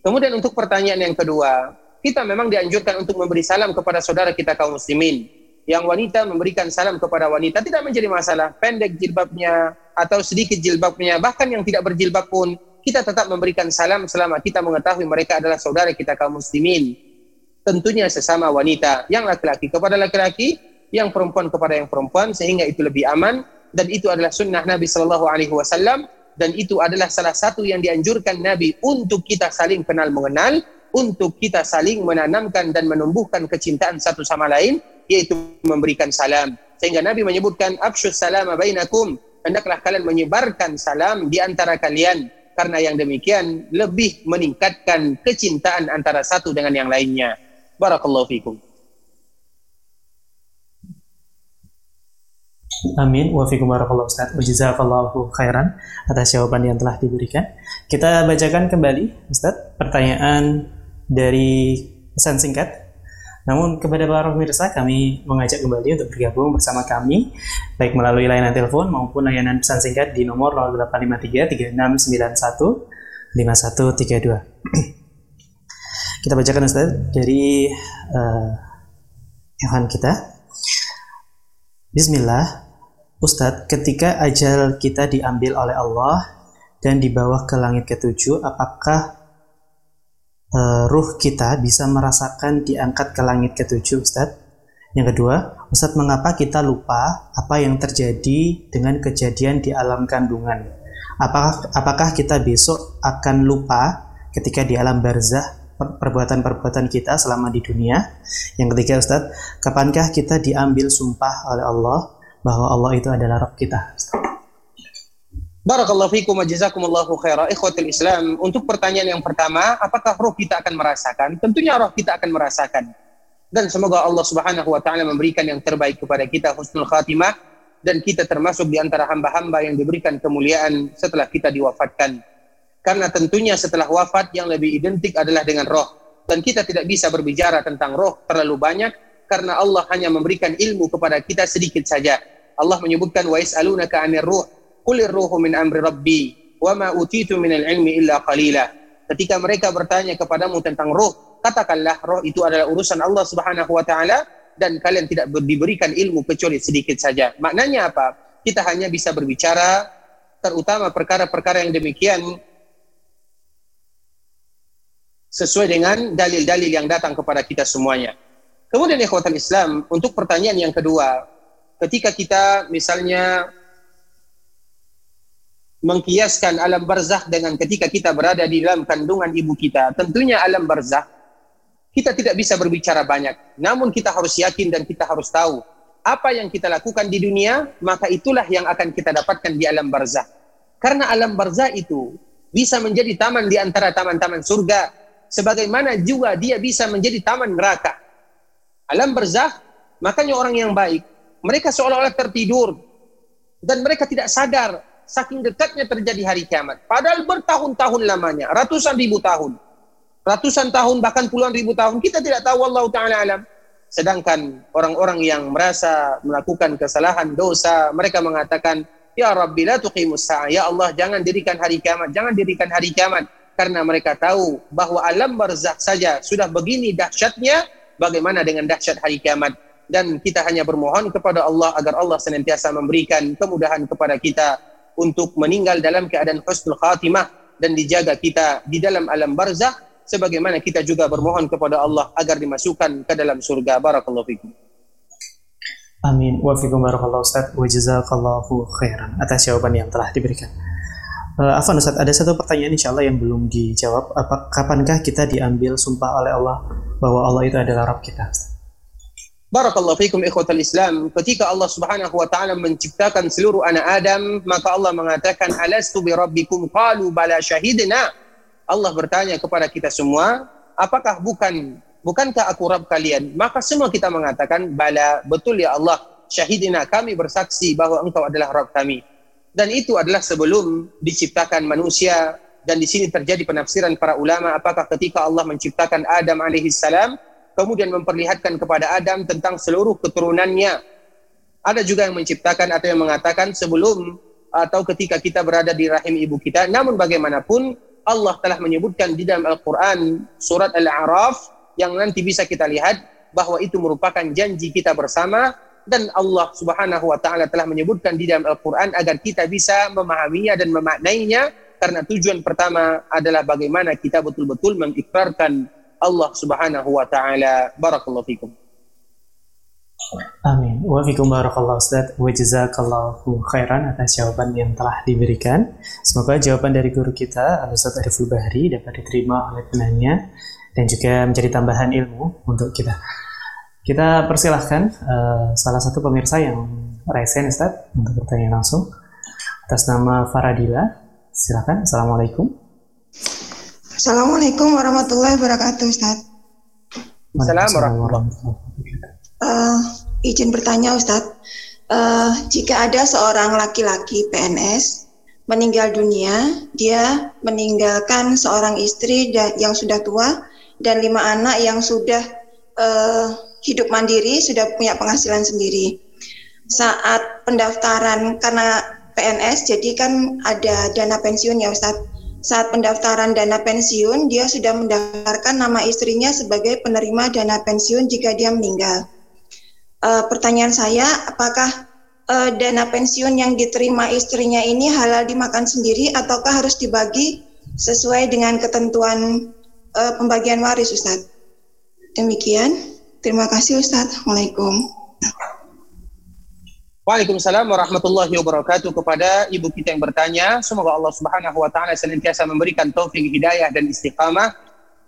Kemudian untuk pertanyaan yang kedua, kita memang dianjurkan untuk memberi salam kepada saudara kita kaum muslimin. Yang wanita memberikan salam kepada wanita tidak menjadi masalah, pendek jilbabnya atau sedikit jilbabnya, bahkan yang tidak berjilbab pun kita tetap memberikan salam selama kita mengetahui mereka adalah saudara kita kaum muslimin, tentunya sesama wanita, yang laki-laki kepada laki-laki, yang perempuan kepada yang perempuan, sehingga itu lebih aman. Dan itu adalah sunnah Nabi shallallahu alaihi wasallam, dan itu adalah salah satu yang dianjurkan Nabi untuk kita saling kenal mengenal, untuk kita saling menanamkan dan menumbuhkan kecintaan satu sama lain, yaitu memberikan salam. Sehingga Nabi menyebutkan, afshus salama bainakum, hendaklah kalian menyebarkan salam di antara kalian, karena yang demikian lebih meningkatkan kecintaan antara satu dengan yang lainnya. Barakallahu fikum. Amin. Wa fikum barakallahu Ustaz. Jazakallahu khairan atas jawaban yang telah diberikan. Kita bacakan kembali, Ustaz, pertanyaan dari pesan singkat. Namun kepada para pemirsa, kami mengajak kembali untuk bergabung bersama kami baik melalui layanan telepon maupun layanan pesan singkat di nomor nol delapan lima tiga tiga enam sembilan satu lima satu tiga dua. Kita bacakan Ustaz dari uh, Yohan kita. Bismillah. Ustaz, ketika ajal kita diambil oleh Allah dan dibawa ke langit ketujuh, apakah Uh, ruh kita bisa merasakan diangkat ke langit ketujuh, Ustadz? Yang kedua, Ustadz, mengapa kita lupa apa yang terjadi dengan kejadian di alam kandungan? Apakah, apakah kita besok akan lupa ketika di alam barzah perbuatan-perbuatan kita selama di dunia? Yang ketiga, Ustadz, kapankah kita diambil sumpah oleh Allah bahwa Allah itu adalah Rabb kita, Ustadz? Barakallahu fikum wa jazakumullahu khairan. Ikhwatul Islam, untuk pertanyaan yang pertama, apakah roh kita akan merasakan? Tentunya roh kita akan merasakan. Dan semoga Allah Subhanahu wa Ta'ala memberikan yang terbaik kepada kita, husnul khatimah, dan kita termasuk di antara hamba-hamba yang diberikan kemuliaan setelah kita diwafatkan. Karena tentunya setelah wafat yang lebih identik adalah dengan roh. Dan kita tidak bisa berbicara tentang roh terlalu banyak, karena Allah hanya memberikan ilmu kepada kita sedikit saja. Allah menyebutkan, wa yas'alunaka 'anil ruh, qulir ruhu min amri rabbi wa ma utitu minal ilmi illa qalila. Ketika mereka bertanya kepadamu tentang roh, katakanlah roh itu adalah urusan Allah Subhanahu wa Ta'ala, dan kalian tidak diberikan ilmu kecuali sedikit saja. Maknanya apa? Kita hanya bisa berbicara terutama perkara-perkara yang demikian sesuai dengan dalil-dalil yang datang kepada kita semuanya. Kemudian ikhwatul Islam, untuk pertanyaan yang kedua, ketika kita misalnya mengkiaskan alam barzakh dengan ketika kita berada di dalam kandungan ibu kita, tentunya alam barzakh kita tidak bisa berbicara banyak, namun kita harus yakin dan kita harus tahu apa yang kita lakukan di dunia, maka itulah yang akan kita dapatkan di alam barzakh. Karena alam barzakh itu bisa menjadi taman di antara taman-taman surga, sebagaimana juga dia bisa menjadi taman neraka. Alam barzakh, makanya orang yang baik mereka seolah-olah tertidur dan mereka tidak sadar saking dekatnya terjadi hari kiamat. Padahal bertahun-tahun lamanya, ratusan ribu tahun, ratusan tahun bahkan puluhan ribu tahun, kita tidak tahu, wallahu ta'ala alam. Sedangkan orang-orang yang merasa melakukan kesalahan, dosa, mereka mengatakan, Ya Rabbi la tuqimus sa'a, Ya Allah jangan dirikan hari kiamat, jangan dirikan hari kiamat. Karena mereka tahu bahwa alam barzakh saja sudah begini dahsyatnya, bagaimana dengan dahsyat hari kiamat. Dan kita hanya bermohon kepada Allah agar Allah senantiasa memberikan kemudahan kepada kita untuk meninggal dalam keadaan husnul khatimah dan dijaga kita di dalam alam barzakh, sebagaimana kita juga bermohon kepada Allah agar dimasukkan ke dalam surga. Barakallahu fikum. Amin. Wa fikum barakallahu Ustaz. Wa jazakallahu khairan atas jawaban yang telah diberikan. Uh, Afwan Ustaz, ada satu pertanyaan insyaallah yang belum dijawab. Apa, kapankah kita diambil sumpah oleh Allah bahwa Allah itu adalah Rabb kita? Barakallahu fikum ikhwatal Islam. Ketika Allah Subhanahu wa taala menciptakan seluruh anak Adam, maka Allah mengatakan alastu bi rabbikum qalu bala syahidna. Allah bertanya kepada kita semua, apakah bukan, bukankah aku Rabb kalian? Maka semua kita mengatakan, bala, betul ya Allah, syahidina, kami bersaksi bahwa engkau adalah Rabb kami. Dan itu adalah sebelum diciptakan manusia, dan di sini terjadi penafsiran para ulama, apakah ketika Allah menciptakan Adam alaihissalam, kemudian memperlihatkan kepada Adam tentang seluruh keturunannya. Ada juga yang menciptakan atau yang mengatakan sebelum atau ketika kita berada di rahim ibu kita. Namun bagaimanapun, Allah telah menyebutkan di dalam Al-Quran surat Al-A'raf yang nanti bisa kita lihat bahwa itu merupakan janji kita bersama, dan Allah Subhanahu wa taala telah menyebutkan di dalam Al-Quran agar kita bisa memahaminya dan memaknainya, karena tujuan pertama adalah bagaimana kita betul-betul mengikrarkan Allah Subhanahu wa taala. Barakallahu fikum. Amin. Wa fikum barakallahu Ustaz. Wa jazakallahu khairan atas jawaban yang telah diberikan. Semoga jawaban dari guru kita Al-Ustadz Ariful Bahri dapat diterima oleh penanya dan juga menjadi tambahan ilmu untuk kita. Kita persilahkan uh, salah satu pemirsa yang raise hand Ustaz untuk bertanya langsung atas nama Faradila. Silakan. Assalamualaikum. Assalamualaikum warahmatullahi wabarakatuh Ustaz. Assalamualaikum warahmatullahi wabarakatuh. Uh, izin bertanya Ustadz, uh, jika ada seorang laki-laki P N S meninggal dunia, dia meninggalkan seorang istri da- yang sudah tua dan lima anak yang sudah uh, hidup mandiri, sudah punya penghasilan sendiri. Saat pendaftaran, karena P N S jadi kan ada dana pensiun ya Ustadz, saat pendaftaran dana pensiun dia sudah mendaftarkan nama istrinya sebagai penerima dana pensiun jika dia meninggal. Uh, pertanyaan saya, apakah uh, dana pensiun yang diterima istrinya ini halal dimakan sendiri ataukah harus dibagi sesuai dengan ketentuan uh, pembagian waris Ustaz? Demikian, terima kasih Ustaz. Waalaikumsalam. Waalaikumsalam warahmatullahi wabarakatuh kepada ibu kita yang bertanya. Semoga Allah Subhanahu wa taala senantiasa memberikan taufik, hidayah dan istiqamah.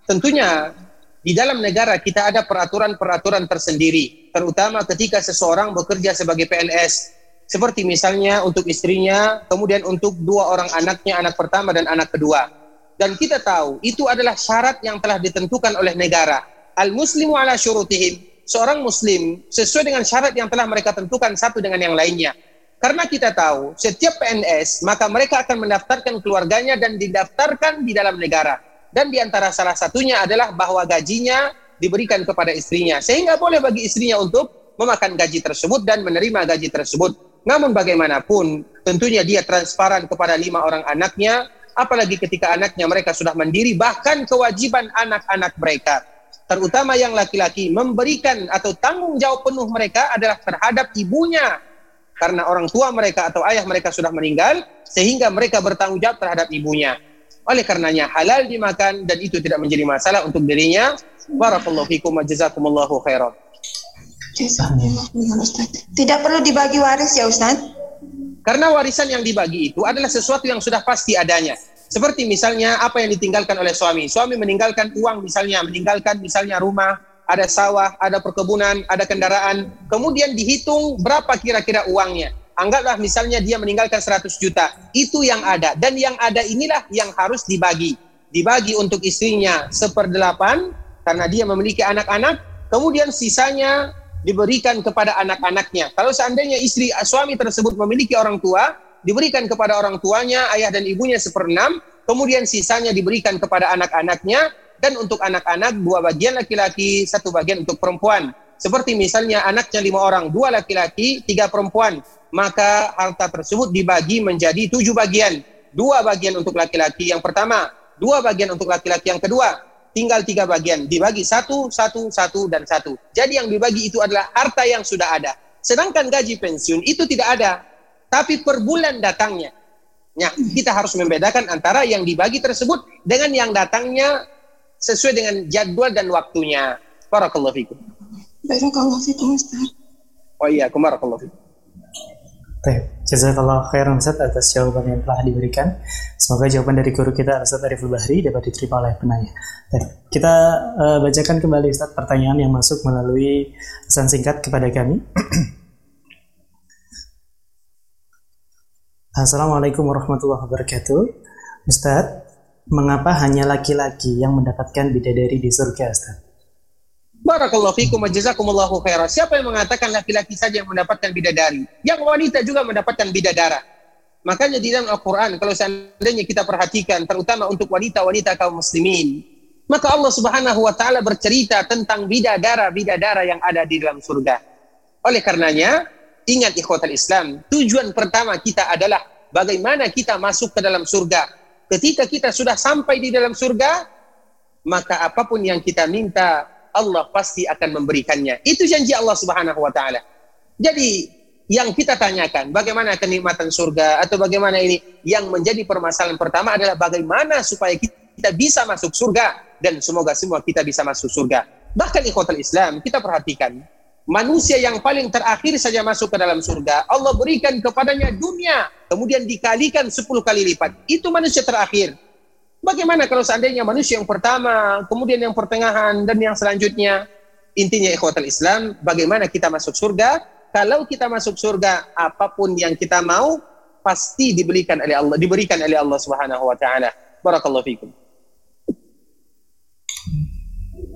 Tentunya di dalam negara kita ada peraturan-peraturan tersendiri, terutama ketika seseorang bekerja sebagai P N S, seperti misalnya untuk istrinya, kemudian untuk dua orang anaknya, anak pertama dan anak kedua. Dan kita tahu itu adalah syarat yang telah ditentukan oleh negara. Al-muslimu ala syurutihim, seorang muslim sesuai dengan syarat yang telah mereka tentukan satu dengan yang lainnya. Karena kita tahu setiap P N S, maka mereka akan mendaftarkan keluarganya dan didaftarkan di dalam negara. Dan diantara salah satunya adalah bahwa gajinya diberikan kepada istrinya, sehingga boleh bagi istrinya untuk memakan gaji tersebut dan menerima gaji tersebut. Namun bagaimanapun, tentunya dia transparan kepada lima orang anaknya, apalagi ketika anaknya mereka sudah mandiri, bahkan kewajiban anak-anak mereka, terutama yang laki-laki, memberikan atau tanggung jawab penuh mereka adalah terhadap ibunya. Karena orang tua mereka atau ayah mereka sudah meninggal, sehingga mereka bertanggung jawab terhadap ibunya. Oleh karenanya halal dimakan dan itu tidak menjadi masalah untuk dirinya. Barakallahu fikum wa jazakumullahu khairan. Tidak perlu dibagi waris ya Ustaz? Karena warisan yang dibagi itu adalah sesuatu yang sudah pasti adanya. Seperti misalnya apa yang ditinggalkan oleh suami. Suami meninggalkan uang misalnya, meninggalkan misalnya rumah, ada sawah, ada perkebunan, ada kendaraan. Kemudian dihitung berapa kira-kira uangnya. Anggaplah misalnya dia meninggalkan seratus juta, itu yang ada, dan yang ada inilah yang harus dibagi. Dibagi untuk istrinya seperdelapan, karena dia memiliki anak-anak, kemudian sisanya diberikan kepada anak-anaknya. Kalau seandainya istri suami tersebut memiliki orang tua, diberikan kepada orang tuanya, ayah dan ibunya seperenam, kemudian sisanya diberikan kepada anak-anaknya, dan untuk anak-anak dua bagian laki-laki, satu bagian untuk perempuan. Seperti misalnya anaknya lima orang, dua laki-laki, tiga perempuan, maka harta tersebut dibagi menjadi tujuh bagian. Dua bagian untuk laki-laki yang pertama, dua bagian untuk laki-laki yang kedua, tinggal tiga bagian, dibagi satu, satu, satu, dan satu. Jadi yang dibagi itu adalah harta yang sudah ada. Sedangkan gaji pensiun itu tidak ada, tapi per bulan datangnya. Nah, kita harus membedakan antara yang dibagi tersebut dengan yang datangnya sesuai dengan jadwal dan waktunya. Barakallahu fikum. Barakallahu fikum Ustaz. Oh iya, barakallahu fikum. Baik, jazakallahu khairan Ustaz atas jawaban yang telah diberikan. Semoga jawaban dari guru kita Al-Ustadz Ariful Bahri dapat diterima oleh penanya. Baik, kita uh, bacakan kembali Ustaz pertanyaan yang masuk melalui pesan singkat kepada kami. Assalamualaikum warahmatullahi wabarakatuh. Ustaz, mengapa hanya laki-laki yang mendapatkan bidadari di surga, Ustaz? Barakallahu fikum wa jazakumullahu khairan. Siapa yang mengatakan laki-laki saja yang mendapatkan bidadari? Yang wanita juga mendapatkan bidadara. Makanya di dalam Al-Quran, kalau seandainya kita perhatikan, terutama untuk wanita-wanita kaum muslimin, maka Allah subhanahu wa ta'ala bercerita tentang bidadara-bidadara yang ada di dalam surga. Oleh karenanya, ingat ikhwatal Islam, tujuan pertama kita adalah bagaimana kita masuk ke dalam surga. Ketika kita sudah sampai di dalam surga, maka apapun yang kita minta, Allah pasti akan memberikannya. Itu janji Allah subhanahu wa ta'ala. Jadi yang kita tanyakan, bagaimana kenikmatan surga atau bagaimana ini, yang menjadi permasalahan pertama adalah bagaimana supaya kita bisa masuk surga. Dan semoga semua kita bisa masuk surga. Bahkan ikhwatul Islam, kita perhatikan, manusia yang paling terakhir saja masuk ke dalam surga, Allah berikan kepadanya dunia, kemudian dikalikan sepuluh kali lipat. Itu manusia terakhir. Bagaimana kalau seandainya manusia yang pertama, kemudian yang pertengahan, dan yang selanjutnya? Intinya ikhwatul Islam, bagaimana kita masuk surga? Kalau kita masuk surga, apapun yang kita mau, pasti diberikan oleh Allah, diberikan oleh Allah subhanahu wa ta'ala. Barakallahu fikum.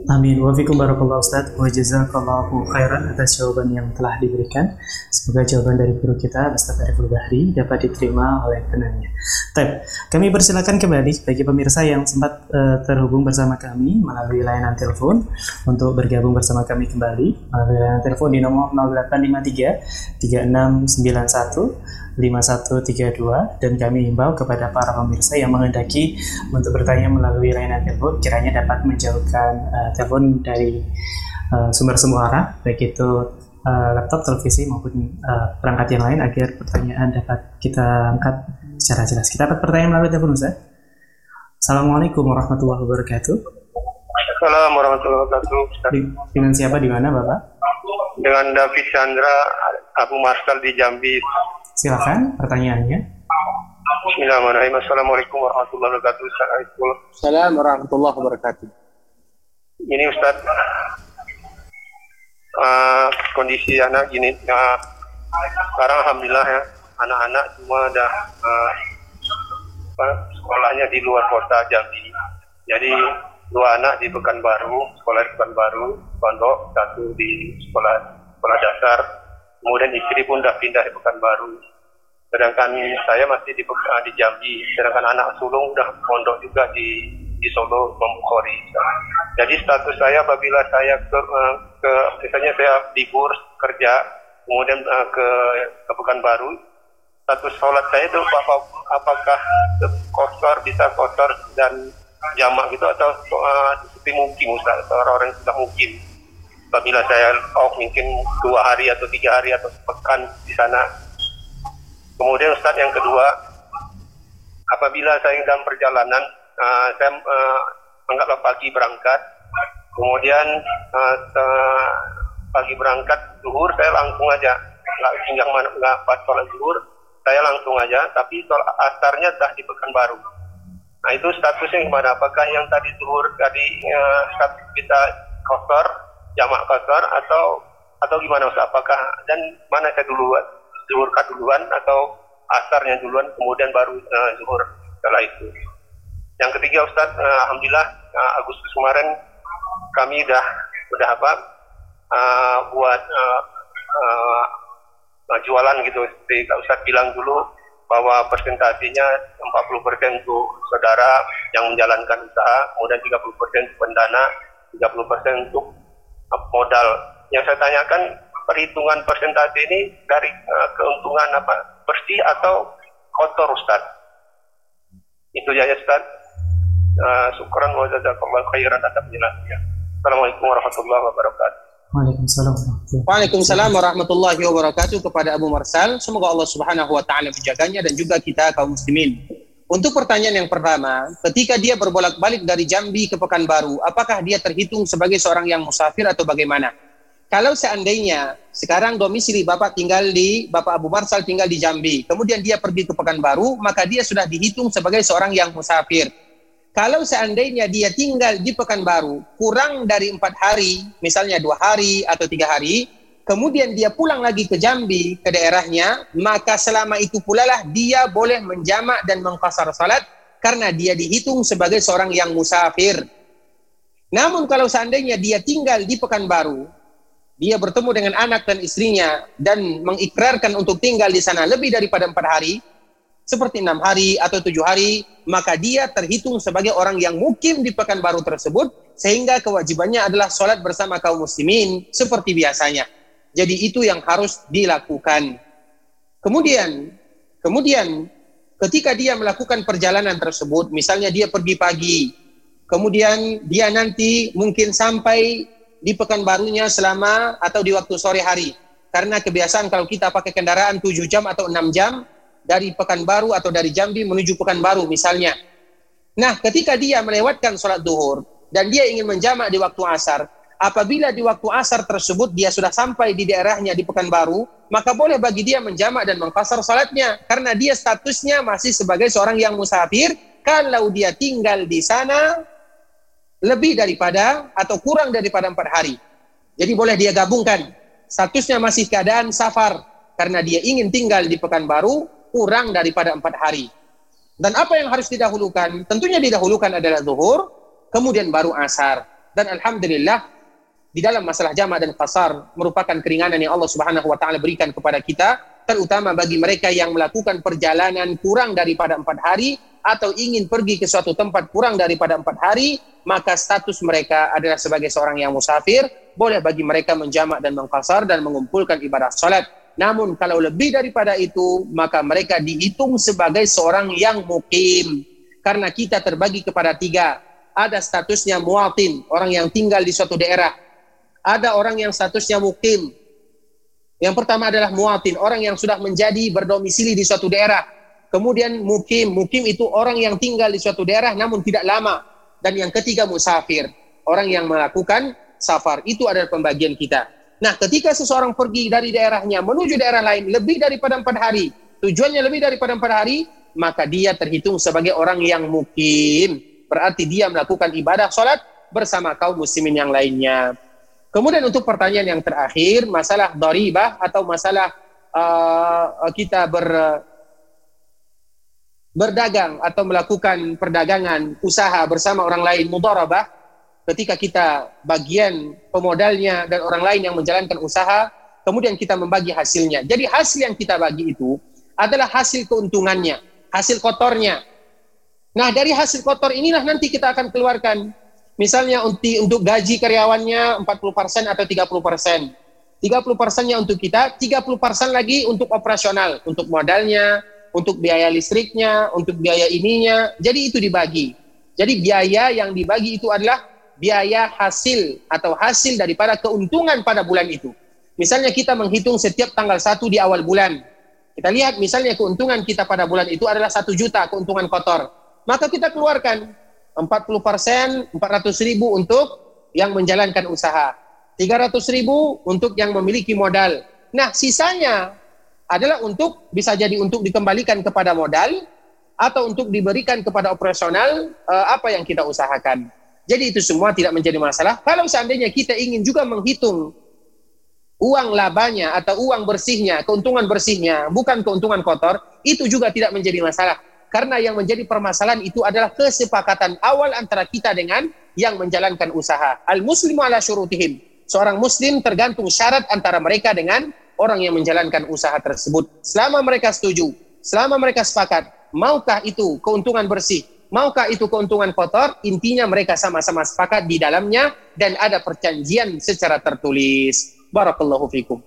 Amin. Wa fikum barakallahu Ustaz. Wa jazakallahu khairan atas jawaban yang telah diberikan. Semoga jawaban dari guru kita Ustaz Ariful Bahri dapat diterima oleh penanya. Tab, kami persilakan kembali bagi pemirsa yang sempat uh, terhubung bersama kami melalui layanan telepon untuk bergabung bersama kami kembali melalui layanan telepon di nomor nol delapan lima tiga tiga enam sembilan satu lima satu tiga dua, dan kami himbau kepada para pemirsa yang menghendaki untuk bertanya melalui layanan telepon kiranya dapat menjauhkan uh, telepon dari uh, sumber semua arah, baik itu uh, laptop, televisi maupun uh, perangkat yang lain, agar pertanyaan dapat kita angkat secara jelas. Kita dapat pertanyaan melalui telepon, Ustaz. Assalamualaikum warahmatullahi wabarakatuh. Assalamualaikum warahmatullahi wabarakatuh. Dengan siapa, di mana Bapak? Dengan David Chandra Abu Marsal di Jambi. Silakan pertanyaannya. Bismillahirrahmanirrahim. Assalamualaikum warahmatullahi wabarakatuh. Assalamualaikum warahmatullahi wabarakatuh. Ini Ustaz, uh, kondisi anak gini. Uh, sekarang alhamdulillah ya, anak-anak semua dah uh, sekolahnya di luar kota Jambi. Jadi dua anak di Pekanbaru, sekolah di Pekanbaru, pondok, satu di sekolah sekolah dasar. Kemudian istri pun sudah pindah di Pekanbaru. Sedangkan saya masih di, di Jambi. Sedangkan anak sulung sudah pondok juga di, di Solo, Mamukori. Jadi status saya apabila saya ke, ke misalnya saya libur kerja, kemudian ke, ke Pekanbaru, status sholat saya itu apakah kosor, bisa kosor dan jamak gitu, atau uh, seperti mukim Ustaz, orang-orang yang sudah mukim. Apabila saya oh, mungkin dua hari atau tiga hari atau sepekan di sana. Kemudian Ustaz yang kedua, apabila saya dalam perjalanan, uh, saya uh, anggaplah pagi berangkat, kemudian uh, pagi berangkat, zuhur saya langsung aja, nggak hingga mana nggak pas sholat zuhur, saya langsung aja. Tapi sholat asarnya dah di Pekanbaru. Nah itu statusnya gimana? Apakah yang tadi zuhur tadi uh, kita kosor, jamak kasar, atau atau gimana Ustaz? Apakah dan mana saya duluan? Zuhurkah duluan atau asarnya duluan kemudian baru uh, zuhur setelah itu? Yang ketiga Ustaz, uh, alhamdulillah uh, Agustus kemarin kami dah udah apa uh, buat uh, uh, jualan gitu. Seperti Kak Ustaz bilang dulu bahwa persentasenya empat puluh persen untuk saudara yang menjalankan usaha, kemudian tiga puluh persen untuk pendana, tiga puluh persen untuk modal. yang saya tanyakan perhitungan persentase ini dari uh, keuntungan apa bersih atau kotor, Ustaz. Itu ya Ustaz. Uh, syukran wa jazakallahu khairan atas penjelasannya. Assalamualaikum warahmatullahi wabarakatuh. Waalaikumsalam. Waalaikumsalam warahmatullahi wabarakatuh kepada Abu Marsal. Semoga Allah Subhanahu wa taala menjaganya dan juga kita kaum muslimin. Untuk pertanyaan yang pertama, ketika dia berbolak-balik dari Jambi ke Pekanbaru, apakah dia terhitung sebagai seorang yang musafir atau bagaimana? Kalau seandainya sekarang domisili Bapak tinggal di, Bapak Abu Marsal tinggal di Jambi, kemudian dia pergi ke Pekanbaru, maka dia sudah dihitung sebagai seorang yang musafir. Kalau seandainya dia tinggal di Pekanbaru kurang dari empat hari, misalnya dua hari atau tiga hari, kemudian dia pulang lagi ke Jambi, ke daerahnya, maka selama itu pula lah dia boleh menjamak dan mengqasar salat karena dia dihitung sebagai seorang yang musafir. Namun kalau seandainya dia tinggal di Pekanbaru, dia bertemu dengan anak dan istrinya dan mengikrarkan untuk tinggal di sana lebih daripada empat hari, seperti enam hari atau tujuh hari, maka dia terhitung sebagai orang yang mukim di Pekanbaru tersebut, sehingga kewajibannya adalah salat bersama kaum muslimin seperti biasanya. Jadi itu yang harus dilakukan. Kemudian, kemudian ketika dia melakukan perjalanan tersebut, misalnya dia pergi pagi, kemudian dia nanti mungkin sampai di Pekanbarunya selama atau di waktu sore hari. Karena kebiasaan kalau kita pakai kendaraan tujuh jam atau enam jam dari Pekanbaru atau dari Jambi menuju Pekanbaru misalnya. Nah, ketika dia melewatkan sholat duhur dan dia ingin menjamak di waktu asar, apabila di waktu asar tersebut dia sudah sampai di daerahnya di Pekanbaru, maka boleh bagi dia menjamak dan mengqasar salatnya karena dia statusnya masih sebagai seorang yang musafir kalau dia tinggal di sana lebih daripada atau kurang daripada empat hari. Jadi boleh dia gabungkan. Statusnya masih keadaan safar karena dia ingin tinggal di Pekanbaru kurang daripada empat hari. Dan apa yang harus didahulukan? Tentunya didahulukan adalah zuhur, kemudian baru asar. Dan alhamdulillah di dalam masalah jamak dan qasar merupakan keringanan yang Allah Subhanahu wa taala berikan kepada kita, terutama bagi mereka yang melakukan perjalanan kurang daripada empat hari atau ingin pergi ke suatu tempat kurang daripada empat hari, maka status mereka adalah sebagai seorang yang musafir, boleh bagi mereka menjamak dan mengqasar dan mengumpulkan ibadah salat. Namun kalau lebih daripada itu, maka mereka dihitung sebagai seorang yang mukim. Karena kita terbagi kepada tiga. Ada statusnya muatin, orang yang tinggal di suatu daerah. Ada orang yang statusnya mukim. Yang pertama adalah muatin, orang yang sudah menjadi berdomisili di suatu daerah. Kemudian mukim, mukim itu orang yang tinggal di suatu daerah namun tidak lama. Dan yang ketiga musafir, orang yang melakukan safar. Itu adalah pembagian kita. Nah, ketika seseorang pergi dari daerahnya menuju daerah lain lebih daripada empat hari, tujuannya lebih daripada empat hari, maka dia terhitung sebagai orang yang mukim. Berarti dia melakukan ibadah salat bersama kaum muslimin yang lainnya. Kemudian untuk pertanyaan yang terakhir, masalah dharibah atau masalah uh, kita ber, berdagang atau melakukan perdagangan usaha bersama orang lain, mudharabah, ketika kita bagian pemodalnya dan orang lain yang menjalankan usaha, kemudian kita membagi hasilnya. Jadi hasil yang kita bagi itu adalah hasil keuntungannya, hasil kotornya. Nah, dari hasil kotor inilah nanti kita akan keluarkan. Misalnya untuk gaji karyawannya empat puluh persen atau tiga puluh persen. tiga puluh persennya untuk kita, tiga puluh persen lagi untuk operasional, untuk modalnya, untuk biaya listriknya, untuk biaya ininya. Jadi itu dibagi. Jadi biaya yang dibagi itu adalah biaya hasil atau hasil daripada keuntungan pada bulan itu. Misalnya kita menghitung setiap tanggal satu di awal bulan. Kita lihat misalnya keuntungan kita pada bulan itu adalah satu juta keuntungan kotor. Maka kita keluarkan empat puluh persen, empat ratus ribu untuk yang menjalankan usaha, tiga ratus ribu untuk yang memiliki modal. Nah, sisanya adalah untuk, bisa jadi untuk dikembalikan kepada modal atau untuk diberikan kepada operasional eh, apa yang kita usahakan. Jadi itu semua tidak menjadi masalah. Kalau seandainya kita ingin juga menghitung uang labanya atau uang bersihnya, keuntungan bersihnya, bukan keuntungan kotor, itu juga tidak menjadi masalah. Karena yang menjadi permasalahan itu adalah kesepakatan awal antara kita dengan yang menjalankan usaha. Al-muslimu ala syurutihim. Seorang muslim tergantung syarat antara mereka dengan orang yang menjalankan usaha tersebut. Selama mereka setuju, selama mereka sepakat, maukah itu keuntungan bersih Maukah itu keuntungan kotor? Intinya mereka sama-sama sepakat di dalamnya dan ada perjanjian secara tertulis. Barakallahu fikum.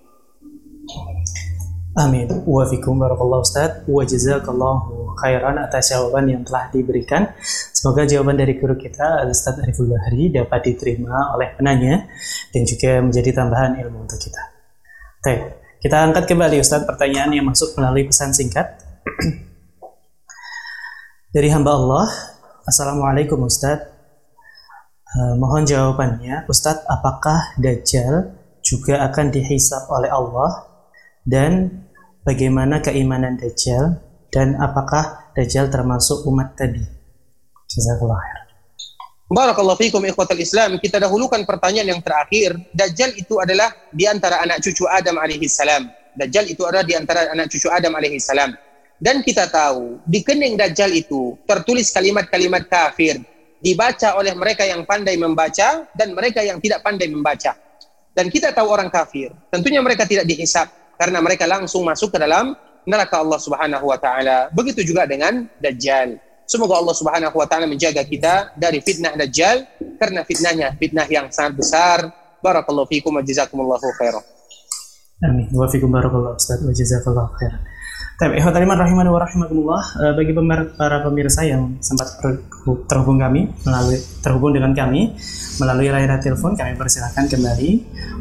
Amin. Wa fikum barakallahu Ustaz. Wa jazakallahu khairan atas jawaban yang telah diberikan. Semoga jawaban dari guru kita Al-Ustadz Ariful Bahri dapat diterima oleh penanya dan juga menjadi tambahan ilmu untuk kita. Baik, kita angkat kembali Ustaz pertanyaan yang masuk melalui pesan singkat. Dari hamba Allah, Assalamualaikum Ustadz. Uh, mohon jawabannya, Ustadz, apakah Dajjal juga akan dihisab oleh Allah? Dan bagaimana keimanan Dajjal? Dan apakah Dajjal termasuk umat tadi? Jazakallah khair. Barakallahu fikum ikhwatal Islam. Kita dahulukan pertanyaan yang terakhir. Dajjal itu adalah di antara anak cucu Adam alaihissalam. Dajjal itu adalah di antara anak cucu Adam alaihissalam. Dan kita tahu, di kening Dajjal itu tertulis kalimat-kalimat kafir. Dibaca oleh mereka yang pandai membaca dan mereka yang tidak pandai membaca. Dan kita tahu orang kafir, tentunya mereka tidak dihisab karena mereka langsung masuk ke dalam neraka Allah Subhanahu wa taala. Begitu juga dengan Dajjal. Semoga Allah Subhanahu wa taala menjaga kita dari fitnah Dajjal karena fitnahnya fitnah yang sangat besar. Barakallahu fikum wa jazakumullahu khairan. Amin. Wa fikum barakallahu Ustaz wa jazakallahu khairan. Baik, ikhwatallah rahiman wa rahimakumullah, bagi para pemirsa yang sempat terhubung kami melalui terhubung dengan kami melalui layar telepon, kami persilahkan kembali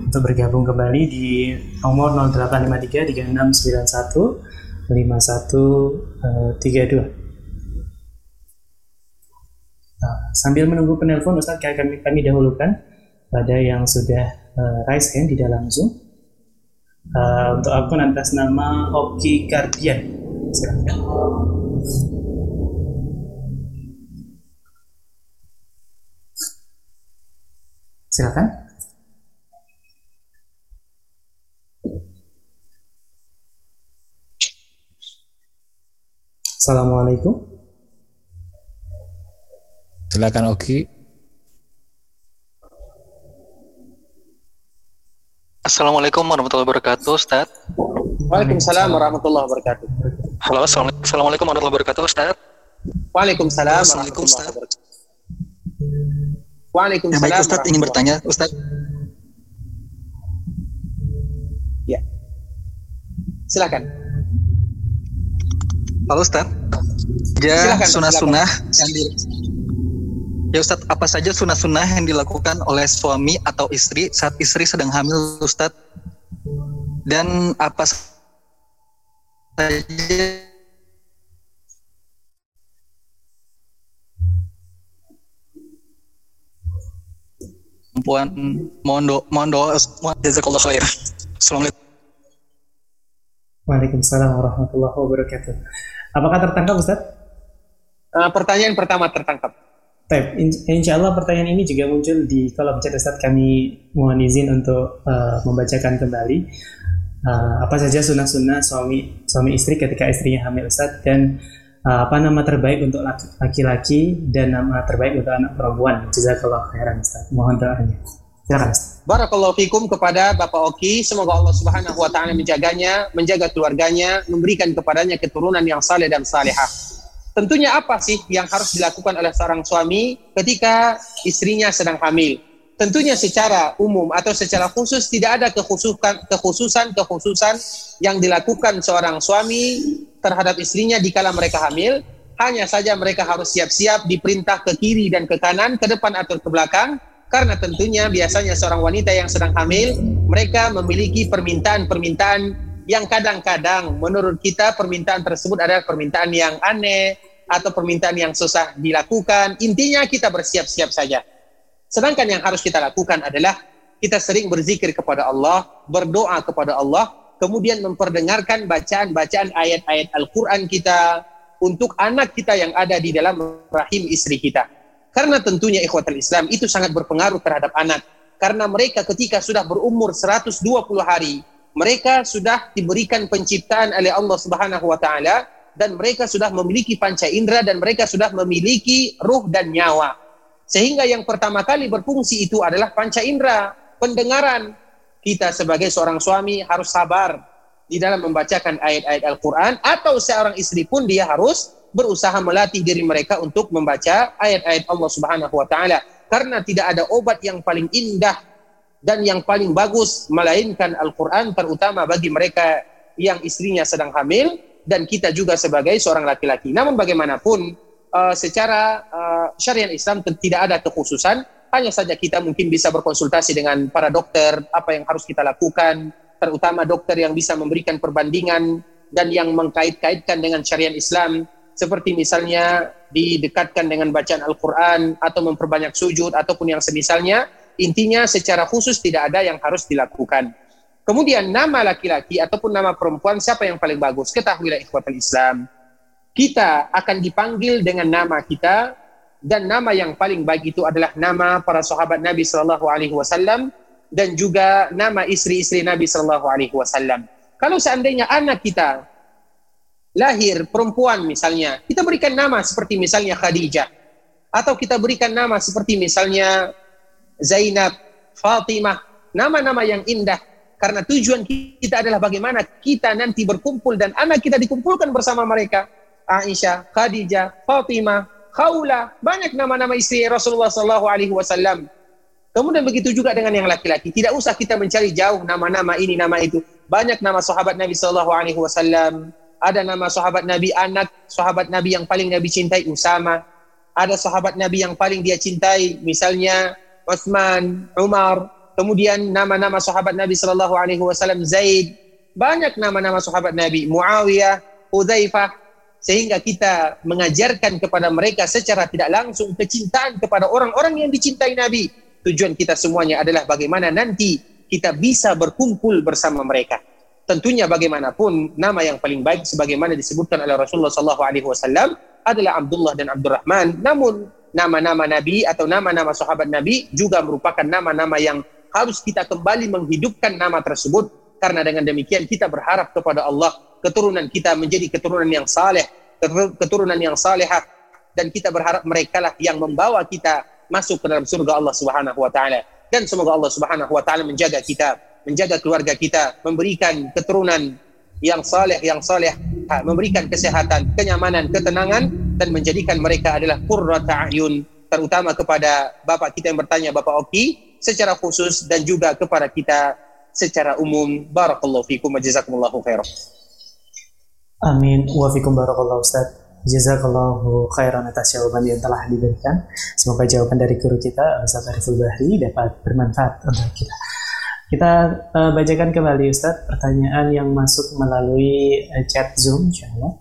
untuk bergabung kembali di nomor nol delapan lima tiga tiga enam sembilan satu lima satu tiga dua. Nah, sambil menunggu penelpon Ustaz, kami kami dahulukan pada yang sudah uh, raise hand di dalam Zoom. Uh, untuk akun atas nama Oki Kardian, silakan. Silakan. Assalamualaikum. Silakan Oki. Assalamualaikum warahmatullahi wabarakatuh, Ustaz. Waalaikumsalam warahmatullahi wabarakatuh. Halo, assalamualaikum warahmatullahi wabarakatuh, Ustaz. Waalaikumsalam warahmatullahi wabarakatuh. Waalaikumsalam. Baik, Ustaz ingin bertanya, Ustaz. Ya. Silakan. Halo, Ustaz. Ya, sunah-sunah yang di Ya Ustaz, apa saja sunah-sunah yang dilakukan oleh suami atau istri saat istri sedang hamil, Ustaz? Dan apa saja perempuan mondo mondo jazakallahu khair. Assalamualaikum. Waalaikumsalam warahmatullahi wabarakatuh. Apakah tertangkap, Ustaz? Uh, pertanyaan pertama tertangkap. Taip, insya Allah pertanyaan ini juga muncul di kolom chat Ustaz, kami mohon izin untuk uh, membacakan kembali uh, apa saja sunnah-sunnah suami suami istri ketika istrinya hamil Ustaz, dan uh, apa nama terbaik untuk laki-laki dan nama terbaik untuk anak perempuan. Jazakallahu khairan Ustaz, mohon doanya. Silakan Ustaz. Barakallahu fikum kepada Bapak Oki, semoga Allah Subhanahu wa taala menjaganya, menjaga keluarganya, memberikan kepadanya keturunan yang saleh dan salihah. Tentunya apa sih yang harus dilakukan oleh seorang suami ketika istrinya sedang hamil? Tentunya secara umum atau secara khusus tidak ada kekhususan-kekhususan yang dilakukan seorang suami terhadap istrinya dikala mereka hamil. Hanya saja mereka harus siap-siap diperintah ke kiri dan ke kanan, ke depan atau ke belakang. Karena tentunya biasanya seorang wanita yang sedang hamil, mereka memiliki permintaan-permintaan yang kadang-kadang menurut kita permintaan tersebut adalah permintaan yang aneh atau permintaan yang susah dilakukan. Intinya kita bersiap-siap saja. Sedangkan yang harus kita lakukan adalah kita sering berzikir kepada Allah, berdoa kepada Allah, kemudian memperdengarkan bacaan-bacaan ayat-ayat Al-Quran kita untuk anak kita yang ada di dalam rahim istri kita. Karena tentunya ikhwatul Islam itu sangat berpengaruh terhadap anak. Karena mereka ketika sudah berumur seratus dua puluh hari, mereka sudah diberikan penciptaan oleh Allah Subhanahu wa taala dan mereka sudah memiliki panca indera dan mereka sudah memiliki ruh dan nyawa. Sehingga yang pertama kali berfungsi itu adalah panca indera, pendengaran. Kita sebagai seorang suami harus sabar di dalam membacakan ayat-ayat Al-Qur'an, atau seorang istri pun dia harus berusaha melatih diri mereka untuk membaca ayat-ayat Allah Subhanahu wa taala, karena tidak ada obat yang paling indah dan yang paling bagus melainkan Al-Qur'an, terutama bagi mereka yang istrinya sedang hamil dan kita juga sebagai seorang laki-laki. Namun bagaimanapun uh, secara uh, syariat Islam tidak ada kekhususan, hanya saja kita mungkin bisa berkonsultasi dengan para dokter apa yang harus kita lakukan, terutama dokter yang bisa memberikan perbandingan dan yang mengkait-kaitkan dengan syariat Islam. Seperti misalnya didekatkan dengan bacaan Al-Quran atau memperbanyak sujud ataupun yang semisalnya. Intinya secara khusus tidak ada yang harus dilakukan. Kemudian nama laki-laki ataupun nama perempuan siapa yang paling bagus? Ketahuilah ikhwatul Islam, kita akan dipanggil dengan nama kita, dan nama yang paling baik itu adalah nama para sahabat Nabi shallallahu alaihi wasallam dan juga nama istri-istri Nabi shallallahu alaihi wasallam. Kalau seandainya anak kita lahir perempuan misalnya, kita berikan nama seperti misalnya Khadijah, atau kita berikan nama seperti misalnya Zainab, Fatimah, nama-nama yang indah, karena tujuan kita adalah bagaimana kita nanti berkumpul dan anak kita dikumpulkan bersama mereka. Aisyah, Khadijah, Fatimah, Khawla, banyak nama-nama istri Rasulullah shallallahu alaihi wasallam. Kemudian begitu juga dengan yang laki-laki, tidak usah kita mencari jauh nama-nama ini, nama itu. Banyak nama sahabat Nabi shallallahu alaihi wasallam. Ada nama sahabat Nabi anak, sahabat Nabi yang paling Nabi cintai Usama. Ada sahabat Nabi yang paling dia cintai, misalnya Utsman, Umar. Kemudian nama-nama sahabat Nabi Shallallahu Alaihi Wasallam Zaid. Banyak nama-nama sahabat Nabi, Muawiyah, Hudzaifah. Sehingga kita mengajarkan kepada mereka secara tidak langsung kecintaan kepada orang-orang yang dicintai Nabi. Tujuan kita semuanya adalah bagaimana nanti kita bisa berkumpul bersama mereka. Tentunya bagaimanapun nama yang paling baik sebagaimana disebutkan oleh Rasulullah shallallahu alaihi wasallam adalah Abdullah dan Abdurrahman. Namun nama-nama Nabi atau nama-nama sahabat Nabi juga merupakan nama-nama yang harus kita kembali menghidupkan nama tersebut, karena dengan demikian kita berharap kepada Allah keturunan kita menjadi keturunan yang saleh, keturunan yang salehah, dan kita berharap merekalah yang membawa kita masuk ke dalam surga Allah Subhanahu wa taala. Dan semoga Allah Subhanahu wa taala menjaga kita, menjaga keluarga kita, memberikan keturunan yang saleh, yang saleh, memberikan kesehatan, kenyamanan, ketenangan, dan menjadikan mereka adalah qurrata ayun, terutama kepada bapak kita yang bertanya, Bapak Oki, secara khusus dan juga kepada kita secara umum. Barakallahu fikum wa jazakumullahu khairan. Amin wa fikum barakallahu Ustaz. Jazakallahu khairan atas jawaban yang telah diberikan. Semoga jawaban dari guru kita Ustadz Ariful Bahri dapat bermanfaat untuk kita. Kita uh, bacakan kembali Ustadz pertanyaan yang masuk melalui uh, chat Zoom, insyaallah.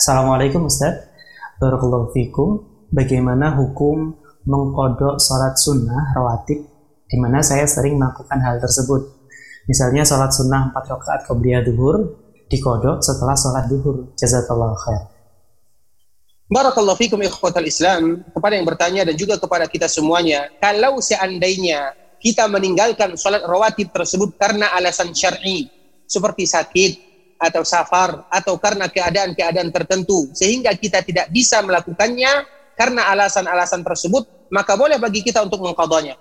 Assalamualaikum Ustadz. Barakallahu fikum. Bagaimana hukum mengqadha salat sunnah rawatib di mana saya sering melakukan hal tersebut? Misalnya salat sunnah empat rakaat qabliyah zuhur diqadha setelah salat zuhur. Jazakallahu khair. Barakallahu fikum ikhwatal Islam, kepada yang bertanya dan juga kepada kita semuanya. Kalau seandainya kita meninggalkan sholat rawatib tersebut karena alasan syar'i, seperti sakit atau safar atau karena keadaan-keadaan tertentu, sehingga kita tidak bisa melakukannya karena alasan-alasan tersebut, maka boleh bagi kita untuk mengqadanya.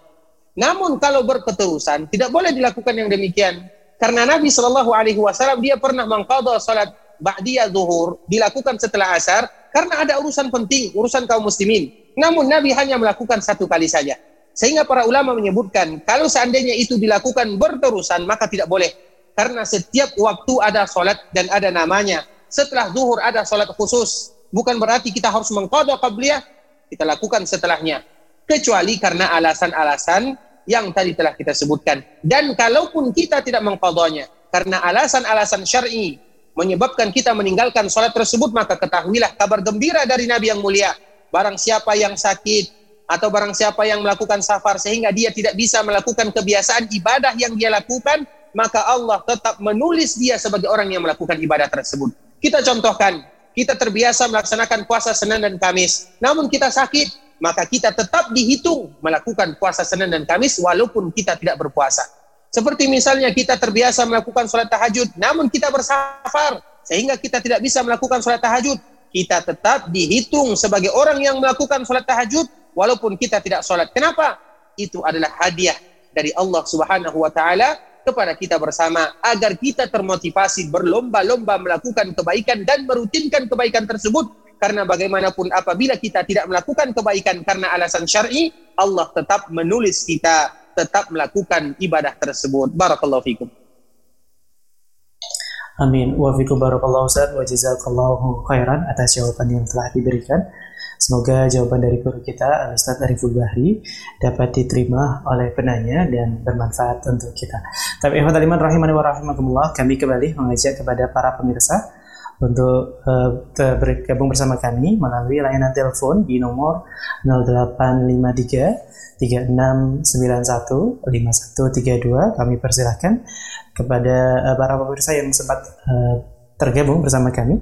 Namun kalau berketerusan, tidak boleh dilakukan yang demikian. Karena Nabi shallallahu alaihi wasallam dia pernah mengqadha sholat ba'diyah zuhur, dilakukan setelah asar, karena ada urusan penting, urusan kaum muslimin. Namun Nabi hanya melakukan satu kali saja. Sehingga para ulama menyebutkan, kalau seandainya itu dilakukan berterusan, maka tidak boleh. Karena setiap waktu ada solat dan ada namanya. Setelah zuhur ada solat khusus. Bukan berarti kita harus mengqadha qabliyah, kita lakukan setelahnya. Kecuali karena alasan-alasan yang tadi telah kita sebutkan. Dan kalaupun kita tidak mengqadhanya, karena alasan-alasan syar'i menyebabkan kita meninggalkan solat tersebut, maka ketahuilah kabar gembira dari Nabi yang mulia. Barang siapa yang sakit, atau barang siapa yang melakukan safar sehingga dia tidak bisa melakukan kebiasaan ibadah yang dia lakukan, maka Allah tetap menulis dia sebagai orang yang melakukan ibadah tersebut. Kita contohkan, kita terbiasa melaksanakan puasa Senin dan Kamis, namun kita sakit, maka kita tetap dihitung melakukan puasa Senin dan Kamis walaupun kita tidak berpuasa. Seperti misalnya kita terbiasa melakukan sholat tahajud, namun kita bersafar sehingga kita tidak bisa melakukan sholat tahajud, kita tetap dihitung sebagai orang yang melakukan sholat tahajud walaupun kita tidak sholat. Kenapa? Itu adalah hadiah dari Allah Subhanahu wa taala kepada kita bersama, agar kita termotivasi berlomba-lomba melakukan kebaikan dan merutinkan kebaikan tersebut. Karena bagaimanapun apabila kita tidak melakukan kebaikan karena alasan syar'i, Allah tetap menulis kita tetap melakukan ibadah tersebut. Barakallahu fikum. Amin. Wa fikum barakallahu Ustaz wa jazakallahu khairan atas jawaban yang telah diberikan. Semoga jawaban dari guru kita Al-Ustadz Ariful Bahri dapat diterima oleh penanya dan bermanfaat untuk kita. Tapi ikhwatal iman rahimani wa rahimakumullah, kami kembali mengajak kepada para pemirsa untuk uh, bergabung bersama kami melalui layanan telepon di nomor nol delapan lima tiga tiga enam sembilan satu lima satu tiga dua. Kami persilahkan kepada uh, para pemirsa yang sempat uh, tergabung bersama kami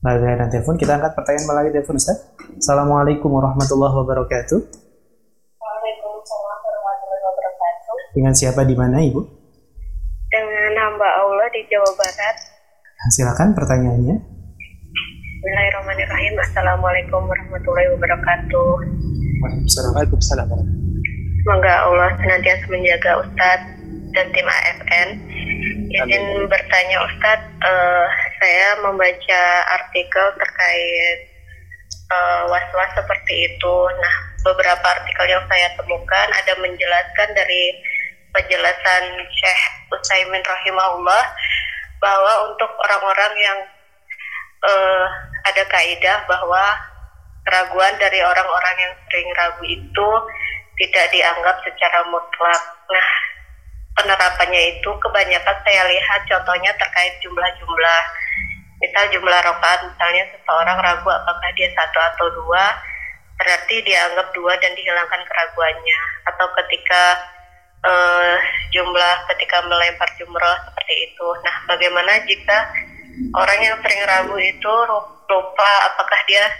melalui layanan telepon. Kita angkat pertanyaan melalui telepon, Ustaz. Assalamualaikum warahmatullahi wabarakatuh. Waalaikumsalam warahmatullahi wabarakatuh. Dengan siapa di mana, Ibu? Dengan hamba Allah di Jawa Barat. Silakan pertanyaannya. Bismillahirrahmanirrahim. Assalamualaikum warahmatullahi wabarakatuh. Waalaikumsalam. Semoga Allah senantiasa menjaga Ustadz dan tim A F N. Izin Amin. Bertanya Ustadz, uh, saya membaca artikel terkait uh, was-was seperti itu. Nah, beberapa artikel yang saya temukan ada menjelaskan dari penjelasan Syekh Utsaimin rahimahullah bahwa untuk orang-orang yang uh, ada kaidah bahwa keraguan dari orang-orang yang sering ragu itu tidak dianggap secara mutlak. Nah, penerapannya itu kebanyakan saya lihat contohnya terkait jumlah-jumlah. Misal jumlah rakaat, misalnya seseorang ragu apakah dia satu atau dua, berarti dianggap dua dan dihilangkan keraguannya. Atau ketika Uh, jumlah ketika melempar jumroh seperti itu. Nah, bagaimana jika orang yang sering ragu itu lupa apakah dia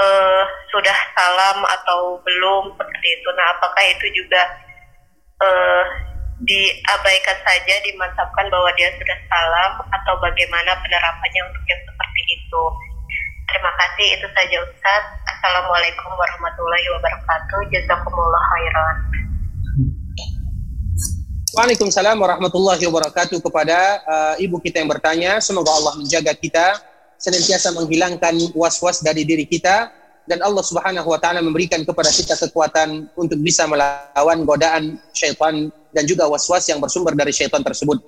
uh, sudah salam atau belum seperti itu. Nah, apakah itu juga uh, diabaikan saja, dimantapkan bahwa dia sudah salam, atau bagaimana penerapannya untuk yang seperti itu? Terima kasih, itu saja Ustaz. Assalamualaikum warahmatullahi wabarakatuh. Jazakumullah khairan. Waalaikumsalam warahmatullahi wabarakatuh kepada uh, ibu kita yang bertanya. Semoga Allah menjaga kita, senantiasa menghilangkan was-was dari diri kita, dan Allah subhanahu wa ta'ala memberikan kepada kita kekuatan untuk bisa melawan godaan syaitan dan juga was-was yang bersumber dari syaitan tersebut.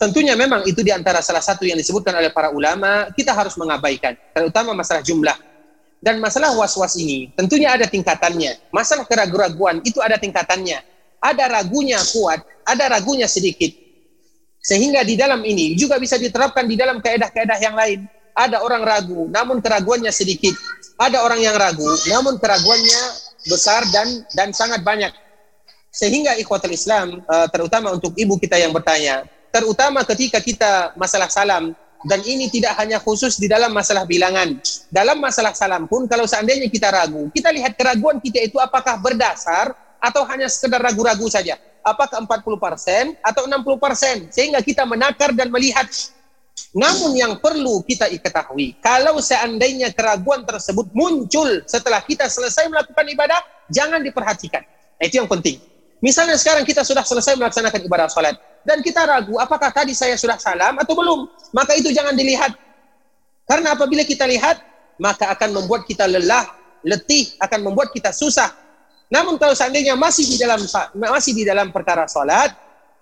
Tentunya memang itu diantara salah satu yang disebutkan oleh para ulama, kita harus mengabaikan, terutama masalah jumlah. Dan masalah was-was ini tentunya ada tingkatannya. Masalah keraguan itu ada tingkatannya. Ada ragunya kuat, ada ragunya sedikit. Sehingga di dalam ini juga bisa diterapkan di dalam kaedah-kaedah yang lain. Ada orang ragu, namun keraguannya sedikit. Ada orang yang ragu, namun keraguannya besar dan dan sangat banyak. Sehingga ikhwatul Islam, terutama untuk ibu kita yang bertanya, terutama ketika kita masalah salam, dan ini tidak hanya khusus di dalam masalah bilangan. Dalam masalah salam pun, kalau seandainya kita ragu, kita lihat keraguan kita itu apakah berdasar atau hanya sekedar ragu-ragu saja, apakah empat puluh persen atau enam puluh persen, sehingga kita menakar dan melihat. Namun yang perlu kita ketahui, kalau seandainya keraguan tersebut muncul setelah kita selesai melakukan ibadah, jangan diperhatikan. Nah, itu yang penting. Misalnya sekarang kita sudah selesai melaksanakan ibadah salat, dan kita ragu apakah tadi saya sudah salam atau belum, maka itu jangan dilihat. Karena apabila kita lihat, maka akan membuat kita lelah, letih, akan membuat kita susah. Namun kalau seandainya masih di dalam masih di dalam perkara salat,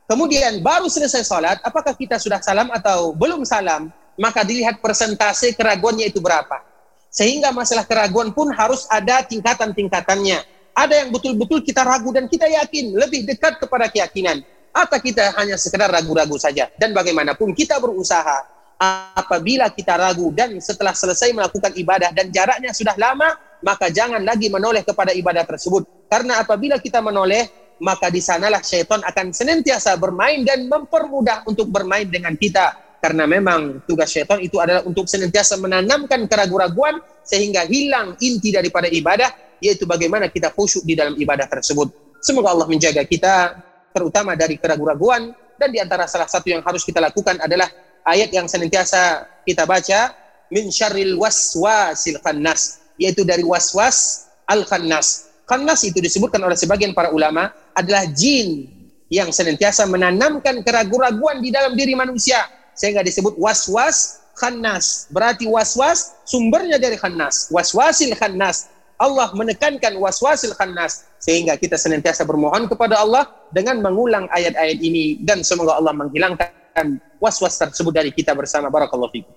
kemudian baru selesai salat, apakah kita sudah salam atau belum salam, maka dilihat persentase keraguannya itu berapa. Sehingga masalah keraguan pun harus ada tingkatan-tingkatannya. Ada yang betul-betul kita ragu dan kita yakin, lebih dekat kepada keyakinan, atau kita hanya sekedar ragu-ragu saja. Dan bagaimanapun kita berusaha, apabila kita ragu dan setelah selesai melakukan ibadah dan jaraknya sudah lama, maka jangan lagi menoleh kepada ibadah tersebut. Karena apabila kita menoleh, maka di sanalah syaitan akan senantiasa bermain dan mempermudah untuk bermain dengan kita. Karena memang tugas syaitan itu adalah untuk senantiasa menanamkan keraguan-keraguan sehingga hilang inti daripada ibadah, yaitu bagaimana kita khusyuk di dalam ibadah tersebut. Semoga Allah menjaga kita terutama dari keraguan-keraguan, dan di antara salah satu yang harus kita lakukan adalah ayat yang senantiasa kita baca, min syarril waswasil khannas, yaitu dari waswas al-khannas. Khannas itu disebutkan oleh sebagian para ulama adalah jin yang senantiasa menanamkan keraguan-keraguan di dalam diri manusia, sehingga disebut was-was khannas. Berarti was-was sumbernya dari khannas, was-wasil khannas. Allah menekankan was-wasil khannas, sehingga kita senantiasa bermohon kepada Allah dengan mengulang ayat-ayat ini, dan semoga Allah menghilangkan was-was tersebut dari kita bersama. Barakallahu fikum.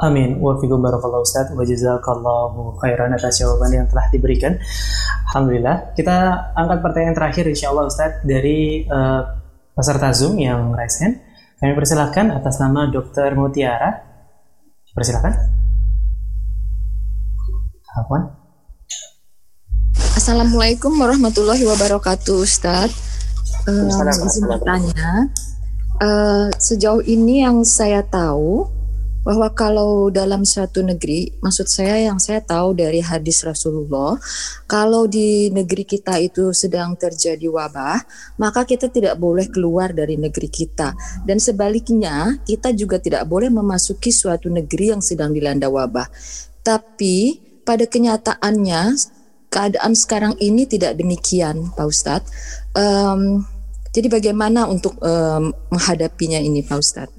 Amin. Wa fikum barakallahu Ustaz. Wa jazakallahu khairan atas jawaban yang telah diberikan. Alhamdulillah. Kita angkat pertanyaan terakhir insyaallah Ustaz dari uh, peserta Zoom yang raise hand. Kami persilahkan atas nama Dokter Mutiara. Persilahkan. Apaan? Assalamualaikum warahmatullahi wabarakatuh Ustaz. Uh, izin bertanya. Uh, sejauh ini yang saya tahu bahwa kalau dalam suatu negeri, maksud saya yang saya tahu dari hadis Rasulullah, kalau di negeri kita itu sedang terjadi wabah, maka kita tidak boleh keluar dari negeri kita. Dan sebaliknya, kita juga tidak boleh memasuki suatu negeri yang sedang dilanda wabah. Tapi pada kenyataannya, keadaan sekarang ini tidak demikian, Pak Ustadz. Um, jadi bagaimana untuk um, menghadapinya ini, Pak Ustadz?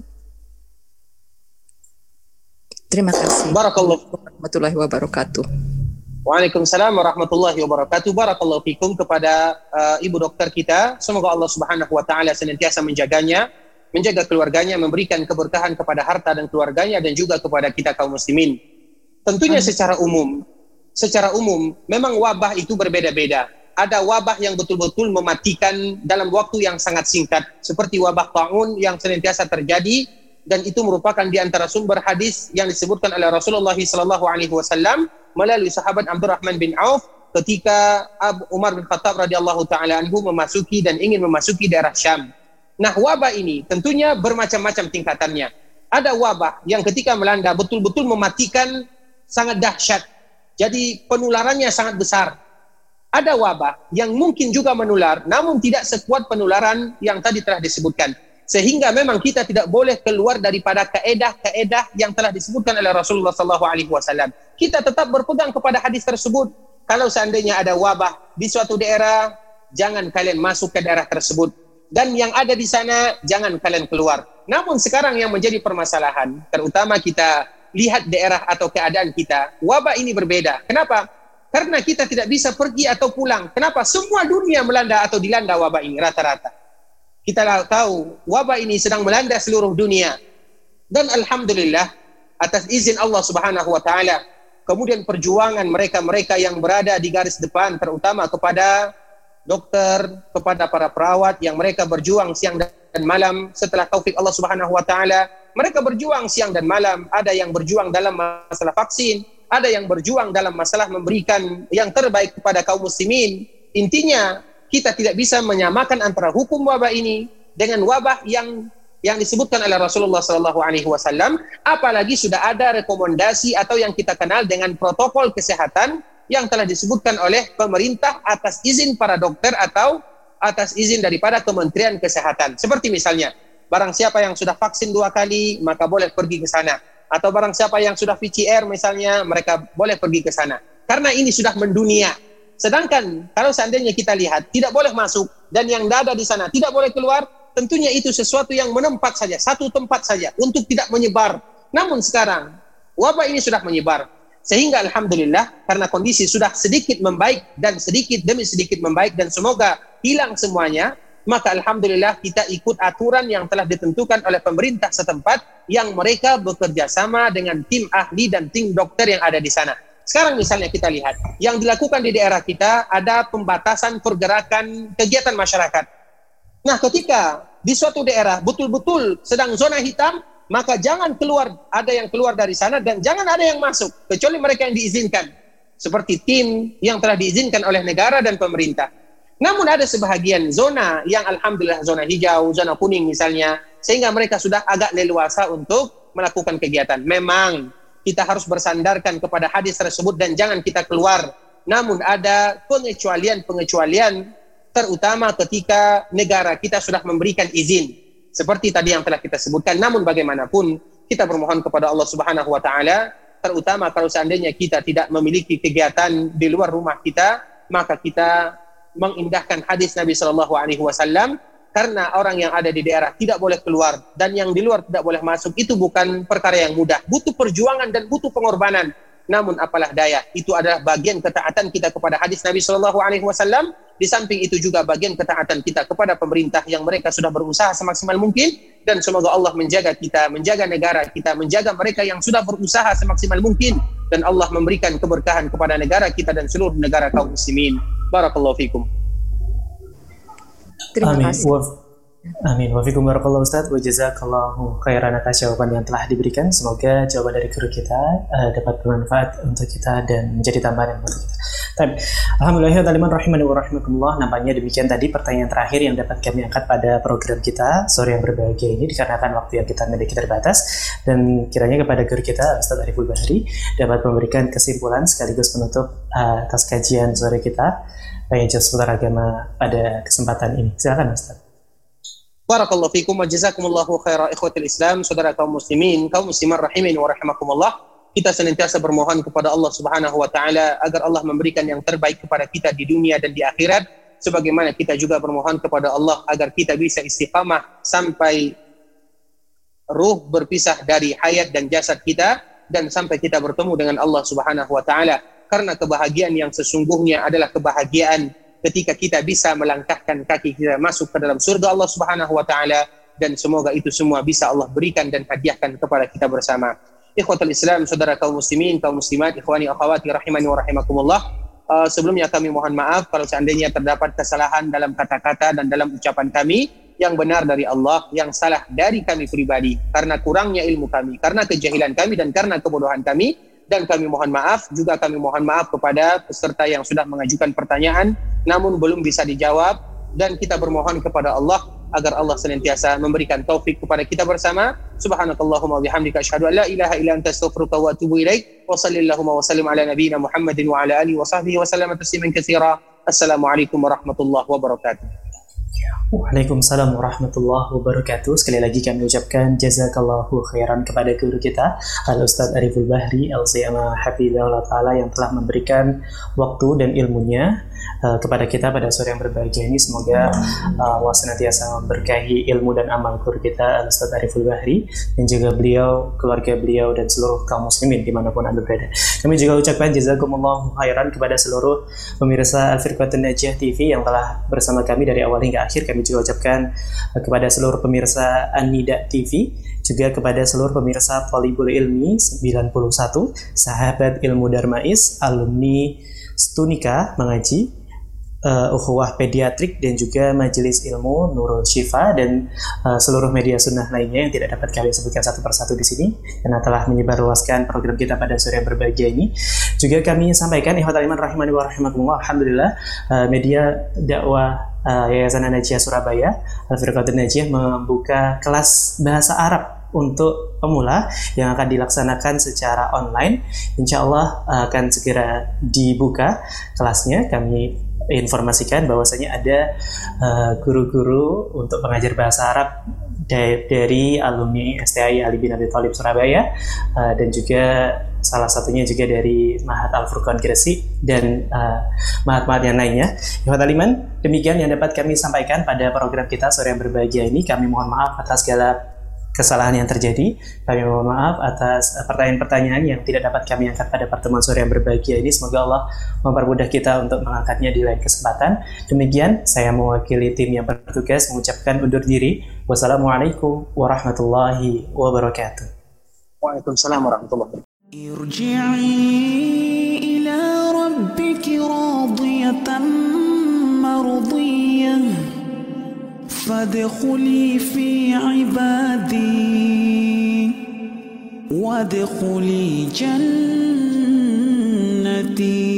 Terima kasih. Barakallahu warahmatullahi wabarakatuh. Waalaikumsalam warahmatullahi wabarakatuh. Barakallahu fikum kepada uh, ibu dokter kita. Semoga Allah Subhanahu wa taala senantiasa menjaganya, menjaga keluarganya, memberikan keberkahan kepada harta dan keluarganya dan juga kepada kita kaum muslimin. Tentunya secara umum, secara umum memang wabah itu berbeda-beda. Ada wabah yang betul-betul mematikan dalam waktu yang sangat singkat, seperti wabah taun yang senantiasa terjadi. Dan itu merupakan di antara sumber hadis yang disebutkan oleh Rasulullah shallallahu alaihi wasallam melalui sahabat Abdurrahman bin Auf ketika Abu Umar bin Khattab radhiyallahu taala anhu memasuki dan ingin memasuki daerah Syam. Nah, wabah ini tentunya bermacam-macam tingkatannya. Ada wabah yang ketika melanda betul-betul mematikan, sangat dahsyat. Jadi penularannya sangat besar. Ada wabah yang mungkin juga menular, namun tidak sekuat penularan yang tadi telah disebutkan. Sehingga memang kita tidak boleh keluar daripada kaedah-kaedah yang telah disebutkan oleh Rasulullah shallallahu alaihi wasallam. Kita tetap berpegang kepada hadis tersebut. Kalau seandainya ada wabah di suatu daerah, jangan kalian masuk ke daerah tersebut. Dan yang ada di sana, jangan kalian keluar. Namun sekarang yang menjadi permasalahan, terutama kita lihat daerah atau keadaan kita, wabah ini berbeda. Kenapa? Karena kita tidak bisa pergi atau pulang. Kenapa? Semua dunia melanda atau dilanda wabah ini rata-rata. Kita tahu wabah ini sedang melanda seluruh dunia. Dan alhamdulillah atas izin Allah Subhanahu wa taala, kemudian perjuangan mereka-mereka yang berada di garis depan, terutama kepada dokter, kepada para perawat yang mereka berjuang siang dan malam setelah taufik Allah Subhanahu wa taala. Mereka berjuang siang dan malam, ada yang berjuang dalam masalah vaksin, ada yang berjuang dalam masalah memberikan yang terbaik kepada kaum muslimin. Intinya kita tidak bisa menyamakan antara hukum wabah ini dengan wabah yang yang disebutkan oleh Rasulullah shallallahu alaihi wasallam, apalagi sudah ada rekomendasi atau yang kita kenal dengan protokol kesehatan yang telah disebutkan oleh pemerintah atas izin para dokter atau atas izin daripada Kementerian Kesehatan. Seperti misalnya, barang siapa yang sudah vaksin dua kali, maka boleh pergi ke sana. Atau barang siapa yang sudah V C R misalnya, mereka boleh pergi ke sana. Karena ini sudah mendunia. Sedangkan kalau seandainya kita lihat tidak boleh masuk dan yang ada di sana tidak boleh keluar, tentunya itu sesuatu yang menempat saja, satu tempat saja untuk tidak menyebar. Namun sekarang wabah ini sudah menyebar, sehingga alhamdulillah karena kondisi sudah sedikit membaik dan sedikit demi sedikit membaik dan semoga hilang semuanya, maka alhamdulillah kita ikut aturan yang telah ditentukan oleh pemerintah setempat yang mereka bekerja sama dengan tim ahli dan tim dokter yang ada di sana. Sekarang misalnya kita lihat, yang dilakukan di daerah kita ada pembatasan pergerakan kegiatan masyarakat. Nah, ketika di suatu daerah betul-betul sedang zona hitam, maka jangan keluar, ada yang keluar dari sana dan jangan ada yang masuk, kecuali mereka yang diizinkan. Seperti tim yang telah diizinkan oleh negara dan pemerintah. Namun ada sebahagian zona yang alhamdulillah zona hijau, zona kuning misalnya, sehingga mereka sudah agak leluasa untuk melakukan kegiatan. Memang kita harus bersandarkan kepada hadis tersebut dan jangan kita keluar. Namun ada pengecualian-pengecualian, terutama ketika negara kita sudah memberikan izin. Seperti tadi yang telah kita sebutkan. Namun bagaimanapun, kita bermohon kepada Allah Subhanahu wa taala, terutama kalau seandainya kita tidak memiliki kegiatan di luar rumah kita, maka kita mengindahkan hadis Nabi Shallallahu Alaihi Wasallam, karena orang yang ada di daerah tidak boleh keluar dan yang di luar tidak boleh masuk itu bukan perkara yang mudah, butuh perjuangan dan butuh pengorbanan. Namun apalah daya, itu adalah bagian ketaatan kita kepada hadis Nabi Shallallahu Alaihi Wasallam. Di samping itu juga bagian ketaatan kita kepada pemerintah yang mereka sudah berusaha semaksimal mungkin, dan semoga Allah menjaga kita, menjaga negara kita, menjaga mereka yang sudah berusaha semaksimal mungkin, dan Allah memberikan keberkahan kepada negara kita dan seluruh negara kaum muslimin. Barakallahu fikum. Terima kasih. Amin. Wa fikum barakallahu Ustaz wa jazakallahu khairan atas jawaban yang telah diberikan. Semoga jawaban dari guru kita uh, dapat bermanfaat untuk kita dan menjadi tambahan untuk kita. Alhamdulillahirrahmanirrahim. Nampaknya demikian tadi pertanyaan terakhir yang dapat kami angkat pada program kita sore yang berbahagia ini, dikarenakan waktu yang kita miliki terbatas, dan kiranya kepada guru kita Al-Ustadz Ariful Bahri dapat memberikan kesimpulan sekaligus penutup uh, atas kajian sore kita baik seputar agama pada kesempatan ini. Silakan Ustaz. Barakallahu fikum wa jazakumullahu khairan ikhwatul Islam, saudara kaum muslimin, kaum muslimat rahimin wa rahimakumullah. Kita senantiasa bermohon kepada Allah Subhanahu wa taala agar Allah memberikan yang terbaik kepada kita di dunia dan di akhirat, sebagaimana kita juga bermohon kepada Allah agar kita bisa istiqamah sampai ruh berpisah dari hayat dan jasad kita, dan sampai kita bertemu dengan Allah Subhanahu wa taala. Karena kebahagiaan yang sesungguhnya adalah kebahagiaan ketika kita bisa melangkahkan kaki kita masuk ke dalam surga Allah Subhanahu wa taala, dan semoga itu semua bisa Allah berikan dan hadiahkan kepada kita bersama. Ikhwatul Islam, saudara kaum muslimin, kaum muslimat, ikhwani akhwati rahimani wa rahimakumullah. Uh, sebelumnya kami mohon maaf kalau seandainya terdapat kesalahan dalam kata-kata dan dalam ucapan kami, yang benar dari Allah, yang salah dari kami pribadi, karena kurangnya ilmu kami, karena kejahilan kami, dan karena kebodohan kami. Dan kami mohon maaf, juga kami mohon maaf kepada peserta yang sudah mengajukan pertanyaan namun belum bisa dijawab, dan kita bermohon kepada Allah agar Allah senantiasa memberikan taufik kepada kita bersama. Subhanakallahumma bihamdika asyhadu an la ilaha illa anta astaghfiruka wa atubu ilaik. Wa sallallahu wa sallim ala nabiyyina Muhammadin wa ala alihi wa sahbihi wa sallam tasliman katsira. Assalamualaikum warahmatullahi wabarakatuh. Waalaikumsalam warahmatullahi wabarakatuh. Sekali lagi kami ucapkan jazakallahu khairan kepada guru kita Al-Ustadz Ariful Bahri Al-Ziyama Hafizahullah Ta'ala yang telah memberikan waktu dan ilmunya Uh, kepada kita pada sore yang berbahagia ini. Semoga uh, Allah senantiasa memberkahi ilmu dan amal guru kita Al-Ustadz Ariful Bahri, dan juga beliau, keluarga beliau, dan seluruh kaum muslimin dimanapun Anda berada. Kami juga ucapkan jazakumullahu khairan kepada seluruh pemirsa Al-Firquatun Najah T V yang telah bersama kami dari awal hingga akhir. Kami juga ucapkan uh, kepada seluruh pemirsa Anida T V, juga kepada seluruh pemirsa Polibul Ilmi sembilan puluh satu, Sahabat Ilmu Darmais, Alumni Stunika Mengaji, uh, Ukhuwah Pediatrik, dan juga Majelis Ilmu Nurul Shifa, dan uh, seluruh media sunnah lainnya yang tidak dapat kami sebutkan satu persatu di sini karena telah menyebarluaskan program kita pada sore yang berbahagia ini. Juga kami sampaikan ikhwatal iman rahimani wa rahimakumullah, alhamdulillah uh, media dakwah uh, Yayasan An-Najiah Surabaya Al-Firquatun Najah membuka kelas bahasa Arab untuk pemula yang akan dilaksanakan secara online. Insya Allah akan segera dibuka kelasnya. Kami informasikan bahwasanya ada uh, guru-guru untuk pengajar bahasa Arab dari, dari alumni S T A I Ali Bin Abi Talib Surabaya, uh, dan juga salah satunya juga dari Mahat Al-Furqan Gresik, dan uh, mahat-mahat yang lainnya. Ikhwatul Iman, demikian yang dapat kami sampaikan pada program kita sore yang berbahagia ini. Kami mohon maaf atas segala kesalahan yang terjadi. Kami mohon maaf atas pertanyaan-pertanyaan yang tidak dapat kami angkat pada pertemuan sore yang berbahagia ini. Semoga Allah mempermudah kita untuk mengangkatnya di lain kesempatan. Demikian, saya mewakili tim yang bertugas mengucapkan undur diri. Wassalamualaikum warahmatullahi wabarakatuh. Waalaikumsalam warahmatullahi wabarakatuh. Irji'i ila rabbiki radiyatan mardiyah, فادخلي في عبادي وادخلي جنتي.